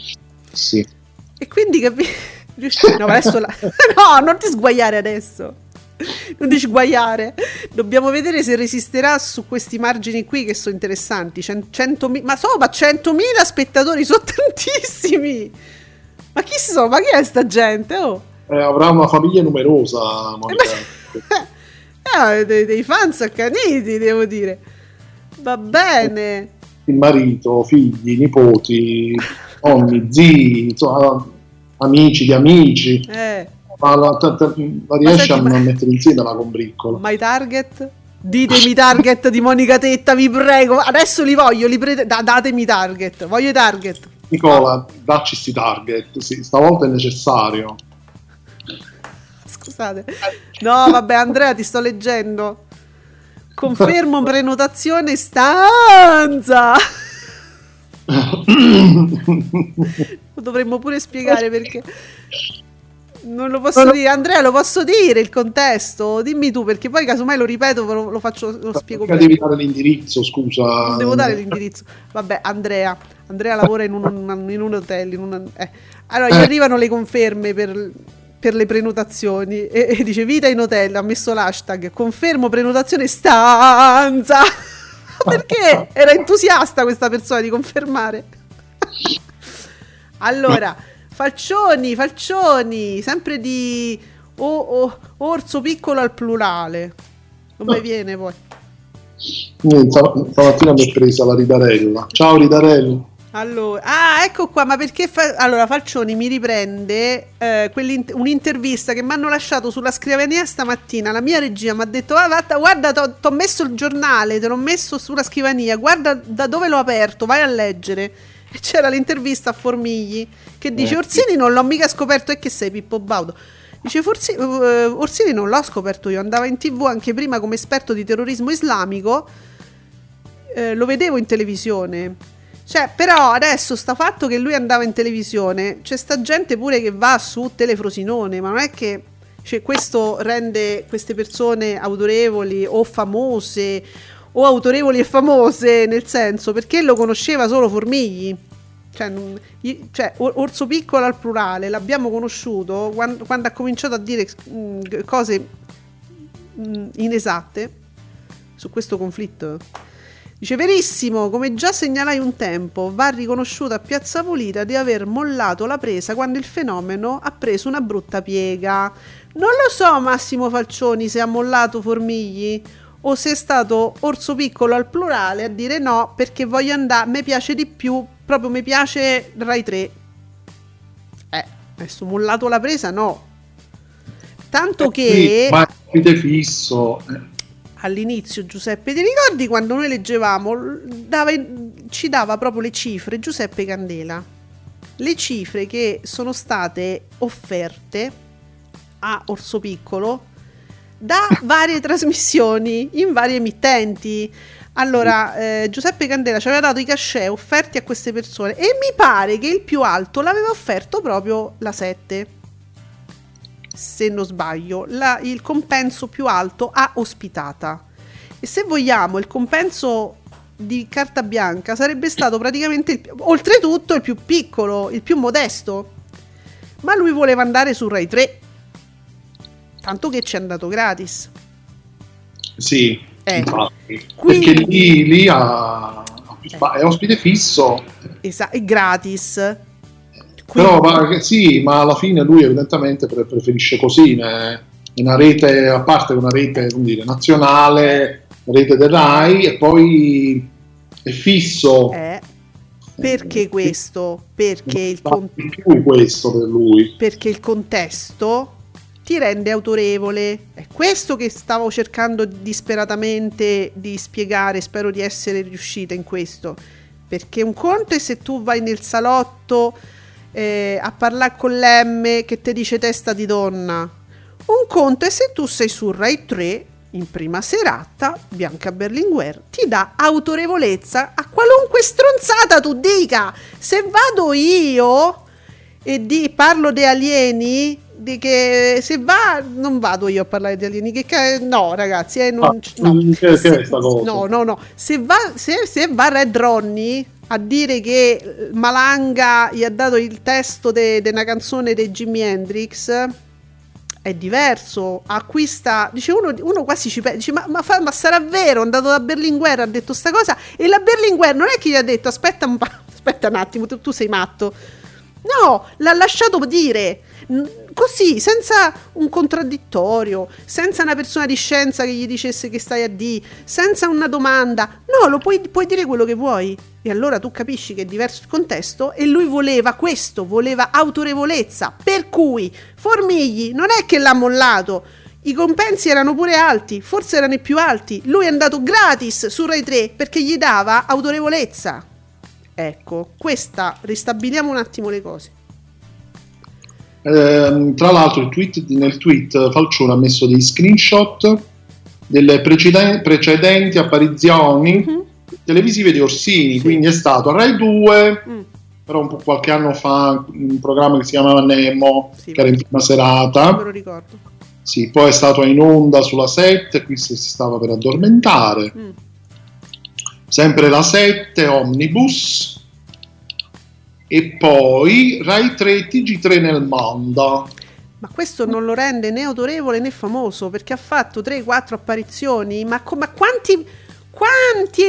Sì. E quindi capi... No, adesso la... no, non ti sguaiare adesso. Non ti sguaiare. Dobbiamo vedere se resisterà su questi margini qui che sono interessanti. centomila Ma sopra centomila spettatori sono tantissimi. Ma chi sono? Ma chi è sta gente? Oh. Eh, avrà una famiglia numerosa, Monica. eh, dei, dei fans accaniti, devo dire. Va bene. Il marito, figli, nipoti, nonni, zii, insomma, amici di amici. Eh. Ma la, la, la, la riesce a ma... mettere insieme la combriccola. Ma i target? Ditemi i target di Monica Tetta, vi prego. Adesso li voglio, li pre... da, datemi i target. Voglio i target. Nicola, dacci sti target, sì, stavolta è necessario. Scusate. No, vabbè, Andrea, ti sto leggendo. Confermo prenotazione stanza. Dovremmo pure spiegare perché. Non lo posso dire, Andrea, lo posso dire il contesto? Dimmi tu, perché poi casomai lo ripeto, lo, lo faccio, lo spiego bene. Devi dare l'indirizzo, scusa. Non devo dare l'indirizzo. Vabbè, Andrea, Andrea lavora in un, in un hotel, in un, eh. Allora, gli eh. arrivano le conferme per, per le prenotazioni e, e dice vita in hotel, ha messo l'hashtag confermo prenotazione stanza. Perché era entusiasta questa persona di confermare. Allora, Falcioni, Falcioni, sempre di o, o, orso piccolo al plurale. Non mi viene poi. Niente, stamattina mi è presa la ridarella. Ciao ridarella. Allora, ah, ecco qua, ma perché fa... allora Falcioni mi riprende eh, un'intervista che mi hanno lasciato sulla scrivania stamattina. La mia regia mi ha detto: ah, vatta, guarda, ti ho messo il giornale, te l'ho messo sulla scrivania, guarda da dove l'ho aperto, vai a leggere. E c'era l'intervista a Formigli che dice: eh. Orsini non l'ho mica scoperto, e che sei Pippo Baudo. Dice Forsi... Orsini non l'ho scoperto io, andava in TV anche prima come esperto di terrorismo islamico, eh, lo vedevo in televisione. Cioè, però adesso sta fatto che lui andava in televisione, c'è sta gente pure che va su Telefrosinone, ma non è che, cioè, questo rende queste persone autorevoli o famose, o autorevoli e famose, nel senso, perché lo conosceva solo Formigli, cioè, cioè Orso Piccolo al plurale, l'abbiamo conosciuto quando, quando ha cominciato a dire mh, cose mh, inesatte su questo conflitto. Dice: verissimo, come già segnalai un tempo, va riconosciuta a Piazza Pulita di aver mollato la presa quando il fenomeno ha preso una brutta piega. Non lo so, Massimo Falcioni, se ha mollato Formigli o se è stato Orso Piccolo al plurale a dire no perché voglio andare, mi piace di più, proprio mi piace Rai tre. Eh, adesso mollato la presa no. Tanto eh, che... ma è fisso... All'inizio, Giuseppe, ti ricordi quando noi leggevamo, dava, ci dava proprio le cifre, Giuseppe Candela, le cifre che sono state offerte a Orso Piccolo da varie trasmissioni in varie emittenti. Allora, eh, Giuseppe Candela ci aveva dato i cachè offerti a queste persone e mi pare che il più alto l'aveva offerto proprio la sette. Se non sbaglio, la, il compenso più alto a ospitata. E se vogliamo, il compenso di Carta Bianca sarebbe stato praticamente il, oltretutto il più piccolo, il più modesto. Ma lui voleva andare su Rai tre, tanto che ci è andato gratis. Sì, eh. Infatti, quindi, perché lì, lì ha, eh. è ospite fisso, Esa- è gratis. Quindi. Però ma, sì, ma alla fine lui evidentemente pre- preferisce così, né? Una rete a parte, una rete, come dire, nazionale, rete del Rai, e poi è fisso. Eh, perché eh, questo? Perché il con- più questo per lui. Perché il contesto ti rende autorevole. È questo che stavo cercando disperatamente di spiegare, spero di essere riuscita in questo. Perché un conto è se tu vai nel salotto Eh, a parlare con l'emme che ti dice testa di donna, un conto è se tu sei su Rai tre in prima serata. Bianca Berlinguer ti dà autorevolezza a qualunque stronzata tu dica. Se vado io e di, parlo di alieni, di che se va non vado io a parlare di alieni, che ca- no ragazzi eh, non, ah, no. Che, se, che no no no se va, se, se va Red Ronnie a dire che Malanga gli ha dato il testo di de, una canzone di Jimi Hendrix, è diverso. Acquista, dice uno, uno quasi ci pensa, dice ma, ma, fa, ma sarà vero, è andato da Berlinguer, ha detto sta cosa, e la Berlinguer non è che gli ha detto aspetta un, pa- aspetta un attimo, tu, tu sei matto, no, l'ha lasciato dire così, senza un contraddittorio, senza una persona di scienza che gli dicesse che stai a D, senza una domanda, no, lo puoi, puoi dire quello che vuoi. E allora tu capisci che è diverso il contesto, e lui voleva questo, voleva autorevolezza, per cui Formigli non è che l'ha mollato, i compensi erano pure alti, forse erano i più alti, lui è andato gratis su Rai tre perché gli dava autorevolezza. Ecco, questa, ristabiliamo un attimo le cose. Eh, tra l'altro il tweet, nel tweet Falcione ha messo dei screenshot delle preceden- precedenti apparizioni mm-hmm. televisive di Orsini, sì. Quindi è stato a Rai due, mm. però un po' qualche anno fa, un programma che si chiamava Nemo, sì, che era in prima serata, non me lo ricordo. Sì, poi è stato in onda sulla sette, qui si stava per addormentare, mm. sempre la sette, Omnibus, e poi Rai tre, ti gi tre nel mondo. Ma questo non lo rende né autorevole né famoso, perché ha fatto tre quattro apparizioni, ma, co- ma quanti quanti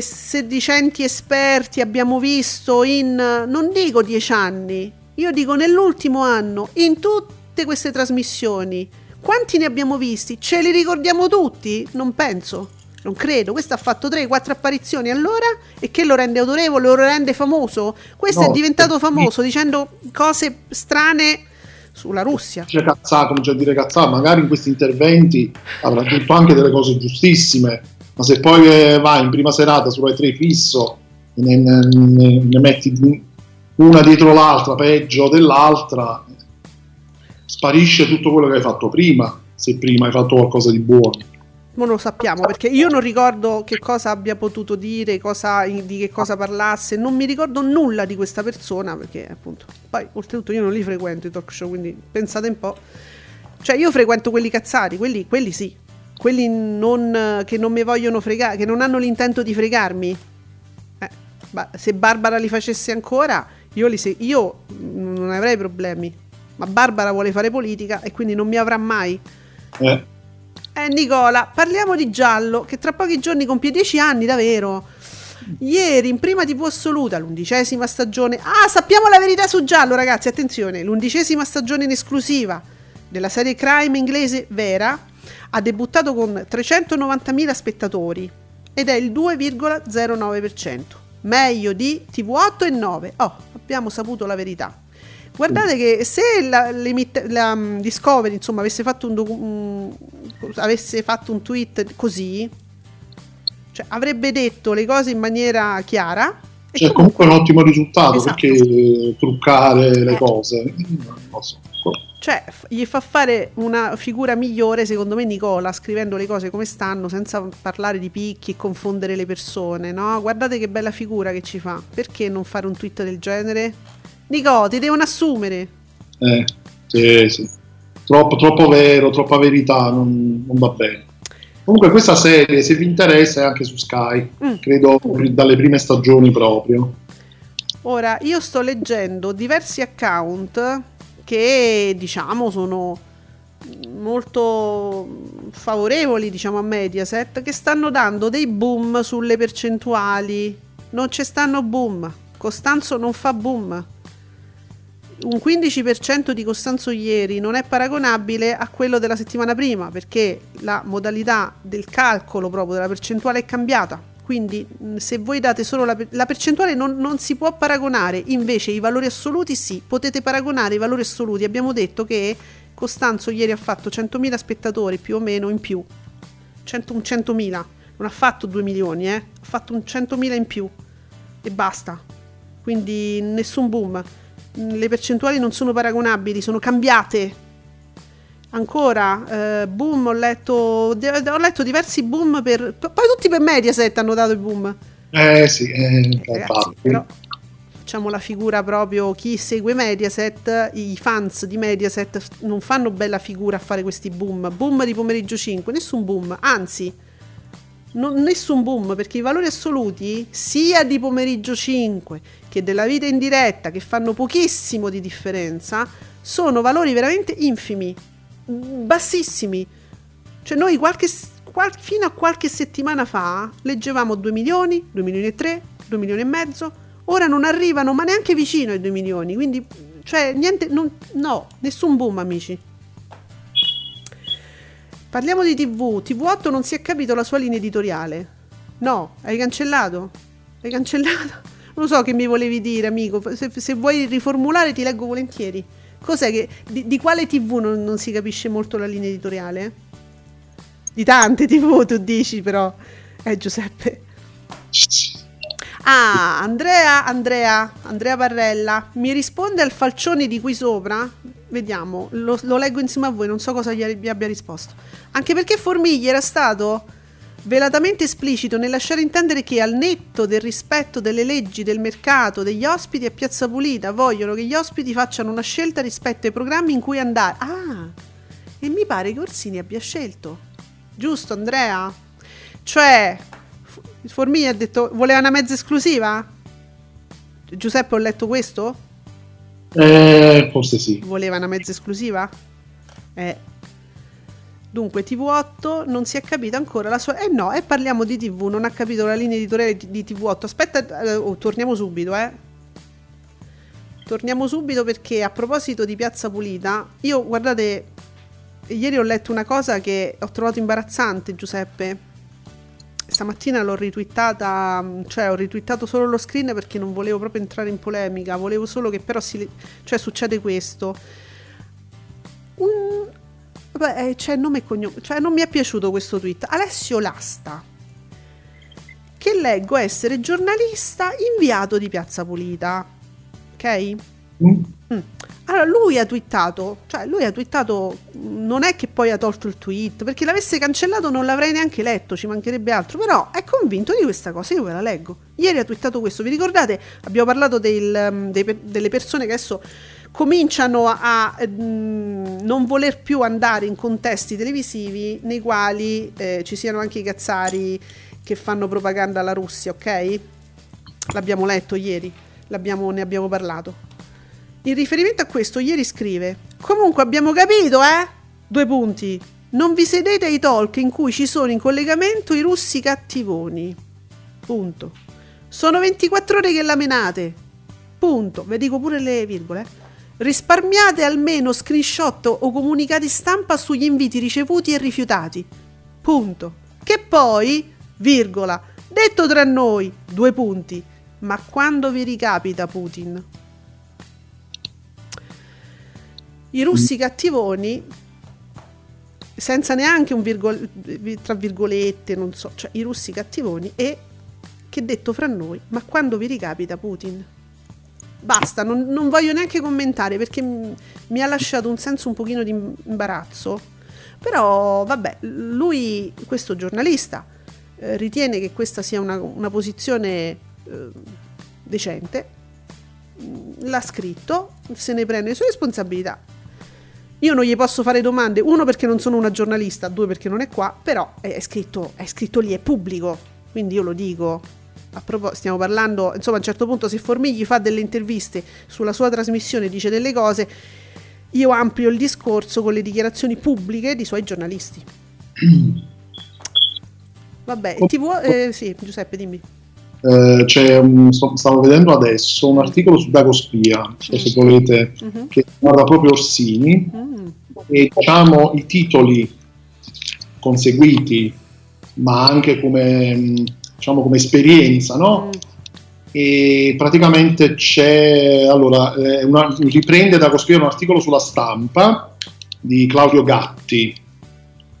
sedicenti esperti abbiamo visto in, non dico dieci anni, io dico nell'ultimo anno, in tutte queste trasmissioni. Quanti ne abbiamo visti? Ce li ricordiamo tutti? Non penso, non credo. Questo ha fatto tre quattro apparizioni allora, e che lo rende autorevole, lo rende famoso? Questo no, è diventato famoso dicendo cose strane sulla Russia. C'è cazzà, comincia a dire cazzà, magari in questi interventi avrà detto anche delle cose giustissime, ma se poi vai in prima serata su Rai tre fisso e ne, ne, ne metti una dietro l'altra, peggio dell'altra, sparisce tutto quello che hai fatto prima, se prima hai fatto qualcosa di buono. Non lo sappiamo, perché io non ricordo che cosa abbia potuto dire, cosa, di che cosa parlasse, non mi ricordo nulla di questa persona, perché appunto, poi oltretutto io non li frequento i talk show, quindi pensate un po'. Cioè io frequento quelli cazzari, quelli, quelli sì, quelli non, che non mi vogliono fregare, che non hanno l'intento di fregarmi. Eh, se Barbara li facesse ancora, io, li se- io non avrei problemi. Ma Barbara vuole fare politica e quindi non mi avrà mai. Eh. eh Nicola, parliamo di Giallo, che tra pochi giorni compie dieci anni, davvero. Ieri in prima tivù assoluta, l'undicesima stagione. Ah, sappiamo la verità su Giallo, ragazzi, attenzione. L'undicesima stagione in esclusiva della serie crime inglese Vera ha debuttato con trecentonovantamila spettatori ed è il due virgola zero nove per cento, meglio di tivù otto e nove. Oh, abbiamo saputo la verità. Guardate che se la, la Discovery, insomma, avesse fatto un, docu- un avesse fatto un tweet così, cioè, avrebbe detto le cose in maniera chiara. E cioè, comunque è un ottimo risultato, esatto. Perché truccare eh. le cose, non so. Cioè, gli fa fare una figura migliore, secondo me, Nicola, scrivendo le cose come stanno, senza parlare di picchi e confondere le persone, no? Guardate che bella figura che ci fa. Perché non fare un tweet del genere? Nico, ti devono assumere. Eh, sì, sì. Troppo, troppo vero, troppa verità, non, non va bene. Comunque questa serie, se vi interessa, è anche su Sky, mm. credo dalle prime stagioni proprio. Ora, io sto leggendo diversi account che, diciamo, sono molto favorevoli, diciamo, a Mediaset, che stanno dando dei boom sulle percentuali. Non ci stanno boom. Costanzo non fa boom. Un quindici per cento di Costanzo ieri non è paragonabile a quello della settimana prima, perché la modalità del calcolo proprio della percentuale è cambiata, quindi se voi date solo la, per- la percentuale non, non si può paragonare, invece i valori assoluti sì, potete paragonare i valori assoluti. Abbiamo detto che Costanzo ieri ha fatto centomila spettatori più o meno in più, centomila, non ha fatto due milioni, eh? Ha fatto un centomila in più e basta, quindi nessun boom. Le percentuali non sono paragonabili, sono cambiate. Ancora eh, boom, ho letto ho letto diversi boom per poi tutti per Mediaset hanno dato il boom. Eh sì, eh, ragazzi, però facciamo la figura proprio chi segue Mediaset, i fans di Mediaset non fanno bella figura a fare questi boom. Boom di Pomeriggio cinque, nessun boom, anzi non, nessun boom, perché i valori assoluti sia di Pomeriggio cinque che della Vita in Diretta, che fanno pochissimo di differenza, sono valori veramente infimi, bassissimi. Cioè noi qualche, qual, fino a qualche settimana fa leggevamo due milioni, due milioni e tre, due milioni e mezzo, ora non arrivano ma neanche vicino ai due milioni, quindi cioè niente, non, no, nessun boom, amici. Parliamo di tivù. tivù otto non si è capito la sua linea editoriale. No, hai cancellato? Hai cancellato? Non so che mi volevi dire, amico. Se, se vuoi riformulare ti leggo volentieri. Cos'è che... Di, di quale tivù non, non si capisce molto la linea editoriale? Di tante tivù, tu dici, però. Eh, Giuseppe. Ah, Andrea, Andrea, Andrea Barrella. Mi risponde al falcione di qui sopra? Vediamo, lo, lo leggo insieme a voi, non so cosa gli abbia risposto. Anche perché Formigli era stato velatamente esplicito nel lasciare intendere che al netto del rispetto delle leggi del mercato degli ospiti a Piazza Pulita vogliono che gli ospiti facciano una scelta rispetto ai programmi in cui andare. Ah, e mi pare che Orsini abbia scelto. Giusto, Andrea? Cioè, Formigli ha detto, voleva una mezza esclusiva? Giuseppe, ho letto questo? Eh, forse sì. Voleva una mezza esclusiva? Eh. Dunque tivù otto non si è capita ancora la sua... Eh no, e eh, parliamo di tivù, non ha capito la linea editoriale di tivù otto. Aspetta, eh, oh, torniamo subito, eh. Torniamo subito perché a proposito di Piazza Pulita, io, guardate, Ieri ho letto una cosa che ho trovato imbarazzante, Giuseppe. Stamattina l'ho ritwittata, cioè ho ritwittato solo lo screen perché non volevo proprio entrare in polemica, volevo solo che però si, cioè succede questo. Un, vabbè, c'è nome e cognome, cioè non mi è piaciuto questo tweet. Alessio Lasta, che leggo essere giornalista inviato di Piazza Pulita, ok? Mm. Mm. Allora lui ha twittato, cioè lui ha twittato, non è che poi ha tolto il tweet, perché l'avesse cancellato non l'avrei neanche letto, ci mancherebbe altro, però è convinto di questa cosa, io ve la leggo. Ieri ha twittato questo, vi ricordate? Abbiamo parlato del, dei, delle persone che adesso cominciano a, a mh, non voler più andare in contesti televisivi nei quali eh, ci siano anche i cazzari che fanno propaganda alla Russia, ok? L'abbiamo letto ieri, l'abbiamo, ne abbiamo parlato. In riferimento a questo, ieri scrive: comunque abbiamo capito, eh? Due punti. Non vi sedete ai talk in cui ci sono in collegamento i russi cattivoni. Punto. Sono ventiquattro ore che la menate. Punto. Ve dico pure le virgole. Risparmiate almeno screenshot o comunicati stampa sugli inviti ricevuti e rifiutati. Punto. Che poi, virgola, detto tra noi, due punti. Ma quando vi ricapita Putin? I russi cattivoni, senza neanche un virgol- tra virgolette, non so, cioè i russi cattivoni e, che detto fra noi, ma quando vi ricapita Putin? Basta, non, non voglio neanche commentare perché mi, mi ha lasciato un senso un pochino di imbarazzo, però vabbè, lui, questo giornalista, eh, ritiene che questa sia una, una posizione eh, decente, l'ha scritto, se ne prende le sue responsabilità. Io non gli posso fare domande, uno perché non sono una giornalista, due perché non è qua, però è scritto, è scritto lì, è pubblico, quindi io lo dico. A proposito, stiamo parlando, insomma, a un certo punto se Formigli fa delle interviste sulla sua trasmissione, dice delle cose, io amplio il discorso con le dichiarazioni pubbliche dei suoi giornalisti. Vabbè, ti vuoi? Eh, sì, Giuseppe, dimmi. Eh, c'è un, stavo vedendo adesso un articolo su Dagospia, non so se volete, mm-hmm. che riguarda proprio Orsini, mm. e diciamo i titoli conseguiti, ma anche come, diciamo, come esperienza, no? Mm. E praticamente c'è, allora, una, riprende Dagospia un articolo sulla Stampa di Claudio Gatti,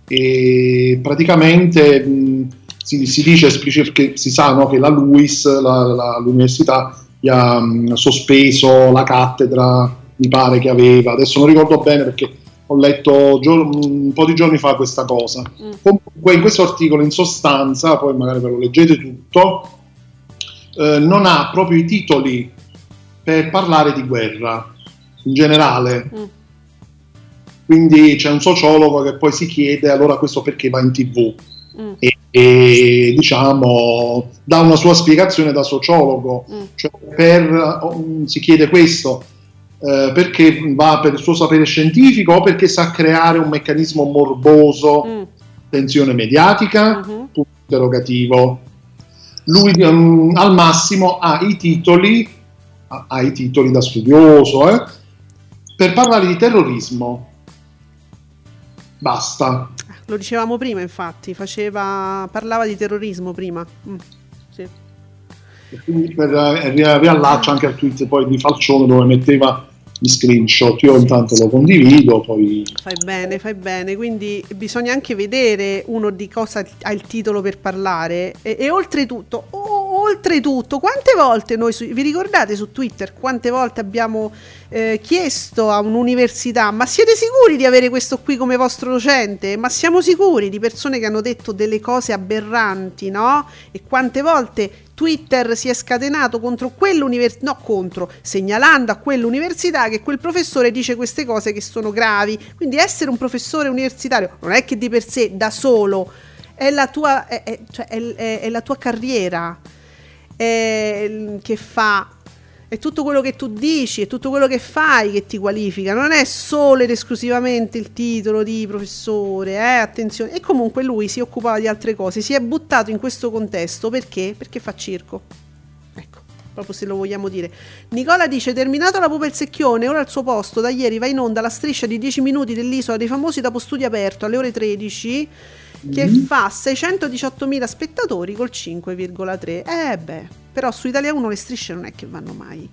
e praticamente mh, Si, si dice che si sa, no, che la LUISS, la, la, l'università, gli ha mh, sospeso la cattedra, mi pare che aveva, adesso non ricordo bene perché ho letto gio- un po' di giorni fa questa cosa. Mm. Comunque in questo articolo, in sostanza, poi magari ve lo leggete tutto, eh, non ha proprio i titoli per parlare di guerra in generale. Mm. Quindi c'è un sociologo che poi si chiede allora questo perché va in tivù. Mm. E, e diciamo dà una sua spiegazione da sociologo, mm. cioè per, um, si chiede questo eh, perché va per il suo sapere scientifico o perché sa creare un meccanismo morboso, mm. tensione mediatica, mm-hmm. punto interrogativo. Lui um, al massimo ha i titoli ha, ha i titoli da studioso eh, per parlare di terrorismo, basta. Lo dicevamo prima, infatti, faceva parlava di terrorismo prima. Mm, sì. E quindi per, eh, riallaccio anche al tweet poi di Falcione dove metteva gli screenshot. Io sì, intanto sì. Lo condivido. Poi... Fai bene, fai bene. Quindi bisogna anche vedere uno di cosa ha il titolo per parlare. E, e oltretutto, oh, oltretutto, quante volte noi, su, vi ricordate su Twitter, quante volte abbiamo eh, chiesto a un'università: ma siete sicuri di avere questo qui come vostro docente? Ma siamo sicuri? Di persone che hanno detto delle cose aberranti, no? E quante volte Twitter si è scatenato contro quell'università, no, contro, segnalando a quell'università che quel professore dice queste cose che sono gravi. Quindi essere un professore universitario non è che di per sé da solo è la tua, è, è, cioè è, è, è la tua carriera è, che fa, è tutto quello che tu dici, è tutto quello che fai che ti qualifica, non è solo ed esclusivamente il titolo di professore, eh? Attenzione. E comunque lui si occupava di altre cose, si è buttato in questo contesto perché? Perché fa circo, ecco. proprio se lo vogliamo dire. Nicola dice: terminato La pupa e il secchione, ora al suo posto, da ieri va in onda la striscia di dieci minuti dell'Isola dei Famosi dopo Studio Aperto alle ore tredici, che mm-hmm. fa seicentodiciottomila spettatori col cinque virgola tre. Eh beh, però su Italia uno le strisce non è che vanno mai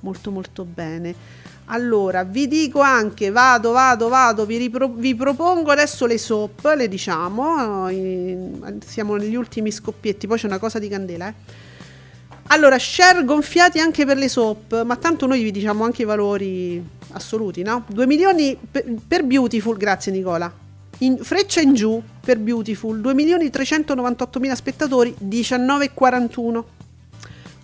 molto molto bene. Allora vi dico anche, vado vado vado vi, ripro- vi propongo adesso le soap, le diciamo, in, siamo negli ultimi scoppietti, poi c'è una cosa di Candela, eh. Allora, share gonfiati anche per le soap, ma tanto noi vi diciamo anche i valori assoluti, no? due milioni per, per Beautiful, grazie Nicola, in, freccia in giù per Beautiful, due milioni trecentonovantottomila spettatori, diciannove virgola quarantuno.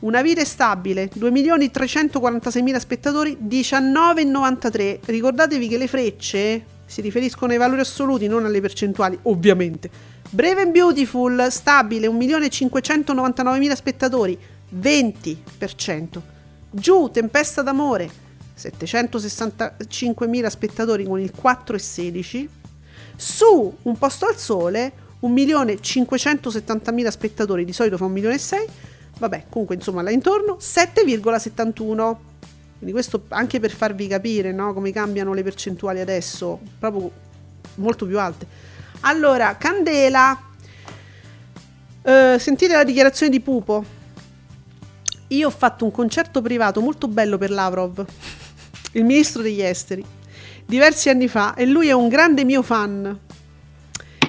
Una vita è stabile, due milioni trecentoquarantaseimila spettatori, diciannove virgola novantatré. Ricordatevi che le frecce si riferiscono ai valori assoluti, non alle percentuali, ovviamente. Brave and Beautiful, stabile, un milione cinquecentonovantanovemila spettatori, venti per cento. Giù, Tempesta d'amore, settecentosessantacinquemila spettatori con il quattro virgola sedici. Su, Un posto al sole, un milione cinquecentosettantamila spettatori, di solito fa un milione e sei. Vabbè, comunque insomma là intorno, sette virgola settantuno. Quindi questo anche per farvi capire, no, come cambiano le percentuali adesso, proprio molto più alte. Allora, Candela, eh, sentite la dichiarazione di Pupo. Io ho fatto un concerto privato molto bello per Lavrov, il ministro degli esteri, diversi anni fa, e lui è un grande mio fan.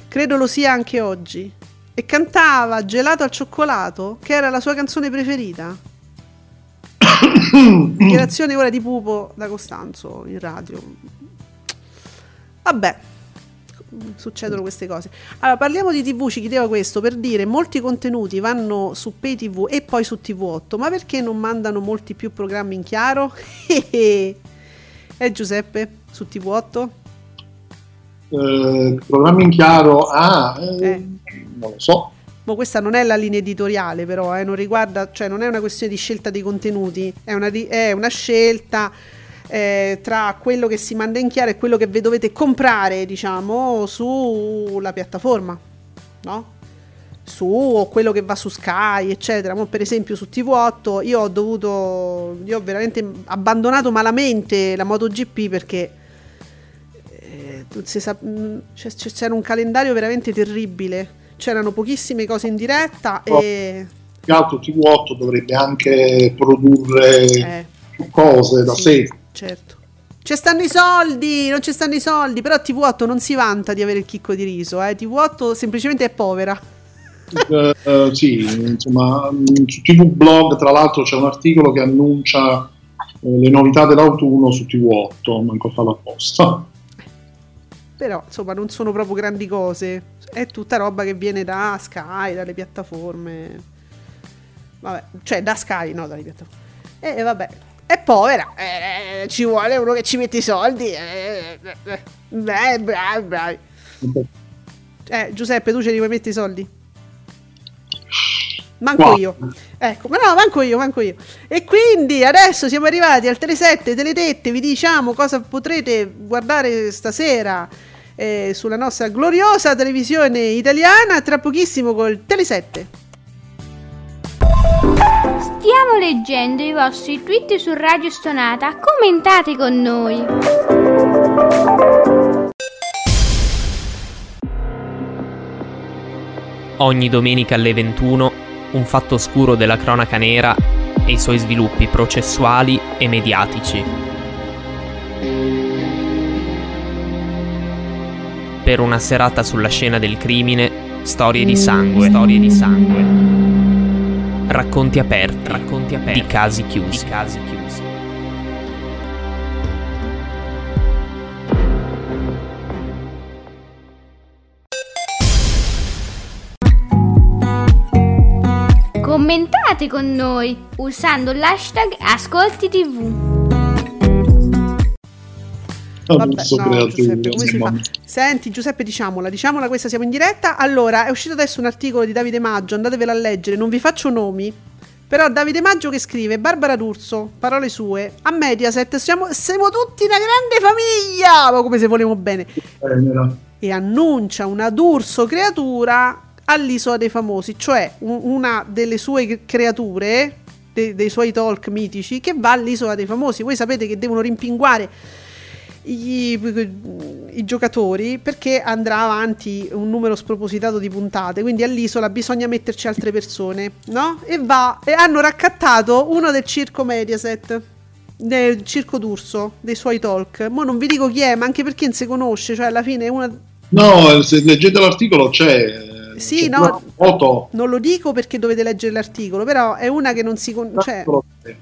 Credo lo sia anche oggi. E cantava Gelato al cioccolato, che era la sua canzone preferita. Dichiarazione ora di Pupo da Costanzo in radio. Vabbè, succedono queste cose. Allora, parliamo di tivù, ci chiedeva questo, per dire, molti contenuti vanno su PayTV e poi su T V otto, ma perché non mandano molti più programmi in chiaro? E eh, Giuseppe, su T V otto? Eh, programmi in chiaro, ah... Eh. Eh. Non lo so. Ma questa non è la linea editoriale, però, eh, non riguarda, cioè non è una questione di scelta dei contenuti, è una, di, è una scelta eh, tra quello che si manda in chiaro e quello che vi dovete comprare, diciamo, sulla piattaforma, no? Su, o quello che va su Sky, eccetera. Mo, per esempio, su T V otto io ho dovuto, io ho veramente abbandonato malamente la MotoGP perché eh, c'era un calendario veramente terribile. C'erano pochissime cose in diretta, no, e più altro T V otto dovrebbe anche produrre eh. cose da sì, sé. Certo. Ci stanno i soldi, non ci stanno i soldi, però T V otto non si vanta di avere il chicco di riso, eh. T V otto semplicemente è povera. Eh, eh, sì, insomma, su T V Blog tra l'altro c'è un articolo che annuncia eh, le novità dell'autunno su T V otto, manco fa la posta. Però insomma non sono proprio grandi cose, è tutta roba che viene da Sky, dalle piattaforme, vabbè, cioè da Sky, no, dalle piattaforme, e eh, vabbè, è povera, eh, ci vuole uno che ci mette i soldi, eh, eh, eh, bravi, bravi. Eh, Giuseppe, tu ce li vuoi mettere i soldi? Manco wow. io, ecco, ma no, manco io, manco io. E quindi adesso siamo arrivati al Tele sette, Teletette, vi diciamo cosa potrete guardare stasera eh, sulla nostra gloriosa televisione italiana, tra pochissimo col Tele sette. Stiamo leggendo i vostri tweet su Radio Stonata, commentate con noi. Ogni domenica alle ventuno un fatto oscuro della cronaca nera e i suoi sviluppi processuali e mediatici. Per una serata sulla scena del crimine, storie di sangue, storie di sangue. Racconti aperti, racconti aperti di casi chiusi, di casi chiusi. Commentate con noi usando l'hashtag Ascolti T V. Vabbè, no, Giuseppe, come si fa? Senti Giuseppe, diciamola, diciamola questa, siamo in diretta. Allora, è uscito adesso un articolo di Davide Maggio, andatevelo a leggere, non vi faccio nomi, però Davide Maggio che scrive: Barbara D'Urso, parole sue, a Mediaset siamo, siamo tutti una grande famiglia, ma come se volevamo bene, eh, e annuncia una D'Urso creatura all'Isola dei Famosi, cioè una delle sue creature de, dei suoi talk mitici, che va all'Isola dei Famosi. Voi sapete che devono rimpinguare i, i giocatori, perché andrà avanti un numero spropositato di puntate, quindi all'isola bisogna metterci altre persone, no? E va, e hanno raccattato uno del circo Mediaset, del circo D'Urso, dei suoi talk. Mo non vi dico chi è, ma anche perché non si conosce, cioè alla fine è una... No, se leggete l'articolo c'è. Sì, c'è, no, foto. Non lo dico perché dovete leggere l'articolo, però è una che non si conosce, cioè...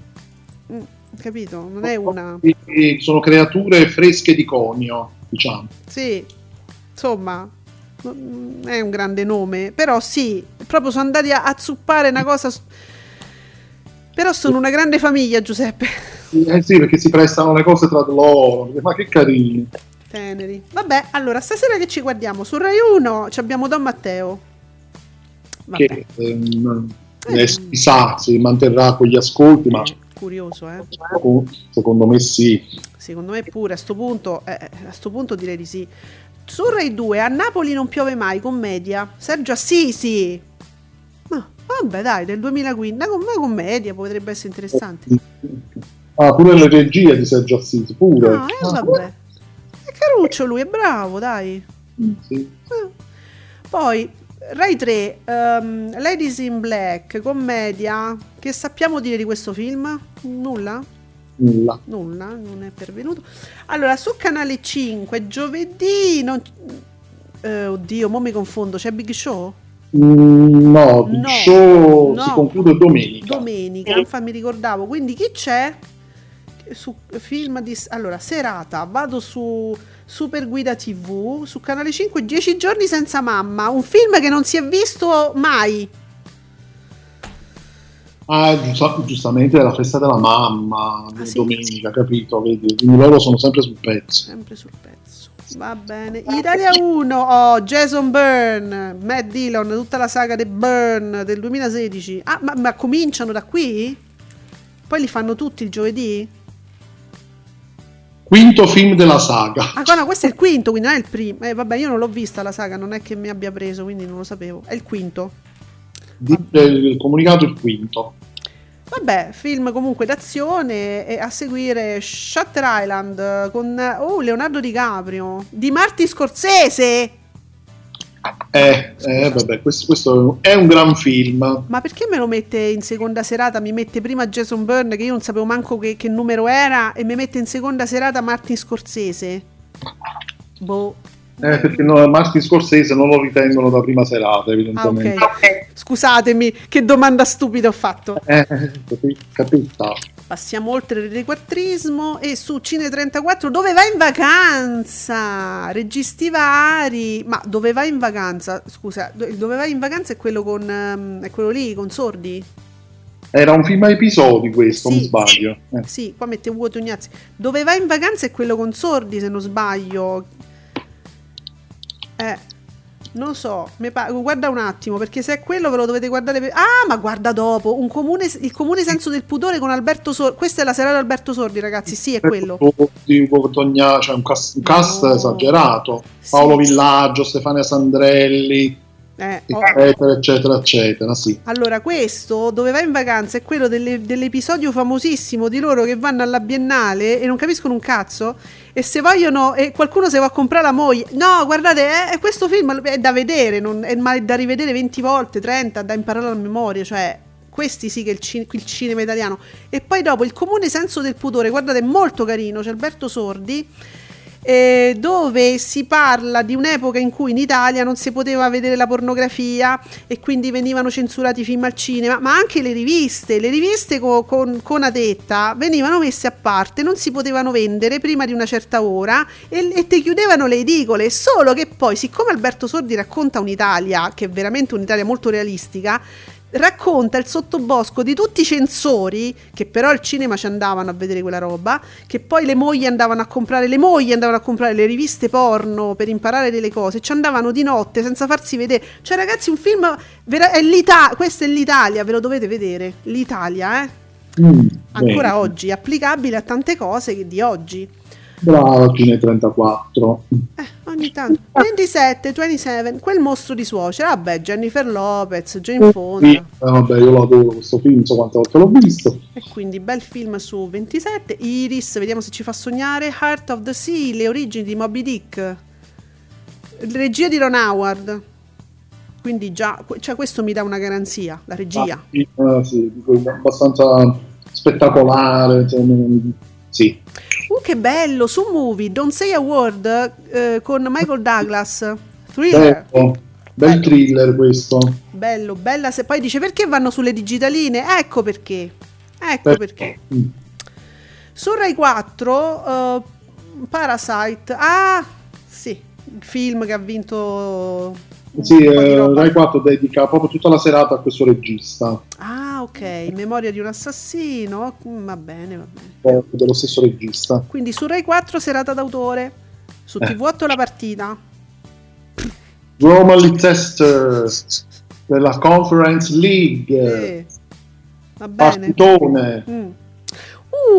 mm, capito? Non è una... Sono creature fresche di conio, diciamo. Sì, insomma, è un grande nome, però sì, proprio sono andati a, a zuppare una cosa... Però sono una grande famiglia, Giuseppe. Eh sì, perché si prestano le cose tra loro, ma che carini. Teneri. Vabbè, allora stasera che ci guardiamo? Su Rai uno abbiamo Don Matteo. Vabbè. Che ehm, eh. si sa, si manterrà con gli ascolti, ma curioso, eh? Secondo me sì. Secondo me pure, a sto punto, eh, a sto punto direi di sì. Su Rai due, a Napoli non piove mai, commedia, Sergio Assisi. Ma vabbè, dai, del duemilaquindici, una, una commedia potrebbe essere interessante. Ah, pure le regie di Sergio Assisi, pure. No, eh, ah, vabbè. Caruccio, lui è bravo, dai. Sì. Poi Rai tre, um, Ladies in Black, commedia. Che sappiamo dire di questo film? Nulla? Nulla. Nulla, non è pervenuto. Allora, su Canale cinque, giovedì non... eh, oddio, mo mi confondo, c'è Big Show? Mm, no, Big no, Show no. Si conclude domenica. Domenica, eh. Infatti mi ricordavo. Quindi chi c'è? Su film di, allora, serata vado su Super Guida tivù, su Canale cinque, dieci giorni senza mamma, un film che non si è visto mai. Ah, giust- giustamente è la festa della mamma, ah, sì, domenica, sì. Capito, vedi? Quindi loro sono sempre sul pezzo, sempre sul pezzo. Va bene. Italia uno, oh, Jason Byrne, Matt Dillon, tutta la saga di Byrne del duemilasedici. Ah, ma, ma cominciano da qui? Poi li fanno tutti il giovedì? Quinto film della saga. Ah, no, questo è il quinto, quindi non è il primo. Eh, vabbè, io non l'ho vista la saga, non è che mi abbia preso, quindi non lo sapevo. È il quinto. Dice il comunicato il quinto. Vabbè, film comunque d'azione, e a seguire Shutter Island con oh, Leonardo DiCaprio, di Martin Scorsese. Eh, eh vabbè, questo, questo è un gran film. Ma perché me lo mette in seconda serata? Mi mette prima Jason Byrne, che io non sapevo manco che, che numero era, e mi mette in seconda serata Martin Scorsese. Boh. Eh, perché no, Martin Scorsese non lo ritengono da prima serata, evidentemente. Ah, okay. Scusatemi, che domanda stupida ho fatto. Eh, capita. Passiamo oltre il requattrismo e su Cine trentaquattro, dove va in vacanza? Registiva Ari, ma dove va in vacanza? Scusa, dove va in vacanza è quello con è quello lì con Sordi? Era un film a episodi questo, sì, non sbaglio. Eh. Sì, qua mette Ugo Tognazzi. Dove va in vacanza è quello con Sordi, se non sbaglio. Eh, non so, mi pa- guarda un attimo, perché se è quello ve lo dovete guardare per- ah, ma guarda dopo un comune, il comune senso del pudore con Alberto Sordi. Questa è la serata di Alberto Sordi, ragazzi, sì, è quello di Ugo Tognazzi, cioè un cast, un cast no. esagerato, Paolo sì, Villaggio, sì. Stefania Sandrelli, eh, eccetera, oh. eccetera, eccetera, sì. Allora, questo dove va in vacanza è quello delle, dell'episodio famosissimo di loro che vanno alla Biennale e non capiscono un cazzo, e se vogliono, e qualcuno se va a comprare la moglie, no, guardate, eh, questo film è da vedere, non, è, ma è da rivedere venti volte, trenta, da imparare la memoria, cioè questi sì che è il, cin- il cinema italiano. E poi dopo il comune senso del pudore, guardate, è molto carino, c'è Alberto Sordi, eh, dove si parla di un'epoca in cui in Italia non si poteva vedere la pornografia e quindi venivano censurati i film al cinema, ma anche le riviste, le riviste con, con, con adetta venivano messe a parte, non si potevano vendere prima di una certa ora, e, e te chiudevano le edicole. Solo che poi, siccome Alberto Sordi racconta un'Italia che è veramente un'Italia molto realistica, racconta il sottobosco di tutti i censori che però al cinema ci andavano a vedere quella roba, che poi le mogli andavano a comprare le mogli andavano a comprare le riviste porno per imparare delle cose, ci andavano di notte senza farsi vedere, cioè ragazzi, un film vera- è l'Ita- questa è l'Italia, ve lo dovete vedere, l'Italia, eh? Mm, ancora bene. Oggi applicabile a tante cose che di oggi. Brava, fine trentaquattro. Eh, ogni tanto. ventisette, ventisette, quel mostro di suocera. Vabbè, Jennifer Lopez, Jane Fonda. Eh, vabbè, io l'adoro questo film, so quante volte l'ho visto. E quindi bel film su ventisette. Iris, vediamo se ci fa sognare. Heart of the Sea, le origini di Moby Dick. Regia di Ron Howard. Quindi già, cioè questo mi dà una garanzia, la regia. Ah, sì, eh, sì, abbastanza spettacolare, cioè, sì. Uh, che bello, su Movie, Don't Say a Word, eh, con Michael Douglas, thriller. Bello, bel bello. Thriller questo. Bello, bella, se poi dice perché vanno sulle digitaline, ecco perché, ecco bello. Perché. Mm. Su Rai quattro, uh, Parasite, ah, sì, il film che ha vinto... Sì, eh, Rai quattro dedica proprio tutta la serata a questo regista. Ah, ok, Memoria di un assassino, va bene, va bene. Eh, dello stesso regista. Quindi su Rai quattro serata d'autore, su eh. T V otto la partita. Romali Tester della Conference League. Eh. Va bene. Partitone. Mm.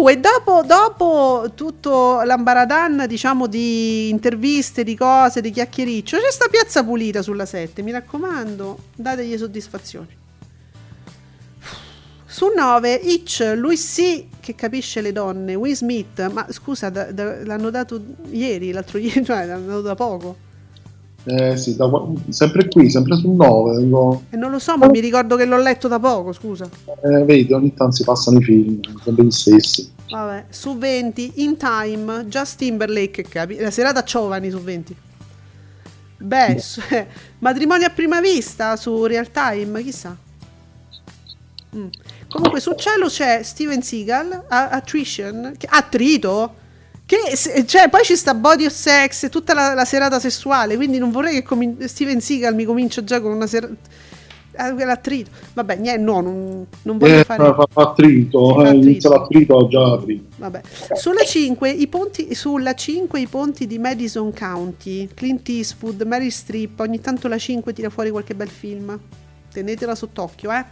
Uh, e dopo, dopo tutto l'ambaradan, diciamo, di interviste, di cose, di chiacchiericcio, c'è sta piazza pulita sulla sette, mi raccomando, dategli soddisfazioni. Su nove, Hitch, lui sì che capisce le donne, Will Smith, ma scusa, da, da, l'hanno dato ieri, l'altro ieri, cioè l'hanno dato da poco. Eh sì, da, sempre qui, sempre sul nove. Dico... E non lo so, ma mi ricordo che l'ho letto da poco, scusa. Eh, vedi, ogni tanto si passano i film, sempre gli stessi. Vabbè, su venti, In Time, Justin Timberlake, capi... la serata giovani su venti. Beh, su... Matrimonio a prima vista su Real Time, chissà. Mm. Comunque sul cielo c'è Steven Seagal, Attrition, che... Attrito? Che se, cioè, poi ci sta Body of Sex e tutta la, la serata sessuale, quindi non vorrei che com- Steven Seagal mi comincia già con una serata l'attrito. Vabbè, niente, no, non, non voglio eh, fare fa, fa attrito, eh, inizia l'attrito già prima. Vabbè. Sulla cinque, i ponti, sulla cinque i ponti di Madison County, Clint Eastwood, Meryl Streep, ogni tanto la cinque tira fuori qualche bel film. Tenetela sott'occhio, eh.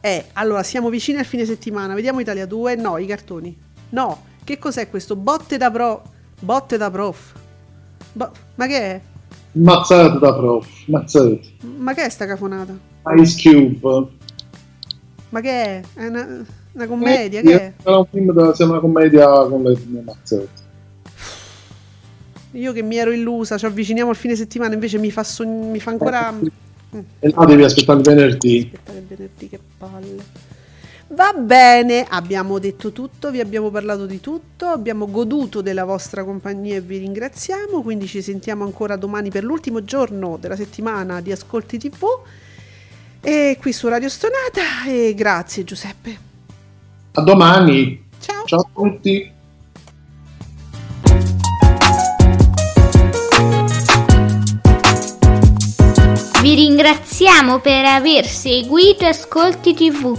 Eh, allora siamo vicini al fine settimana, vediamo Italia due, no, i cartoni. No. Che cos'è questo? Botte da pro... Botte da prof. Bo... Ma che è? Mazzate da prof. Mazzate. Ma che è sta cafonata? Ice Cube. Ma che è? È una, una commedia? Eh, che è? È un film da... Sembra una commedia con le mazzate. Io che mi ero illusa, ci avviciniamo al fine settimana, invece mi fa, sogn... mi fa ancora... E là devi aspettare il venerdì. Aspettare il venerdì, che palle. Va bene, abbiamo detto tutto, vi abbiamo parlato di tutto, abbiamo goduto della vostra compagnia e vi ringraziamo, quindi ci sentiamo ancora domani per l'ultimo giorno della settimana di Ascolti tivù e qui su Radio Stonata, e grazie Giuseppe. A domani. Ciao. Ciao a tutti. Vi ringraziamo per aver seguito Ascolti tivù.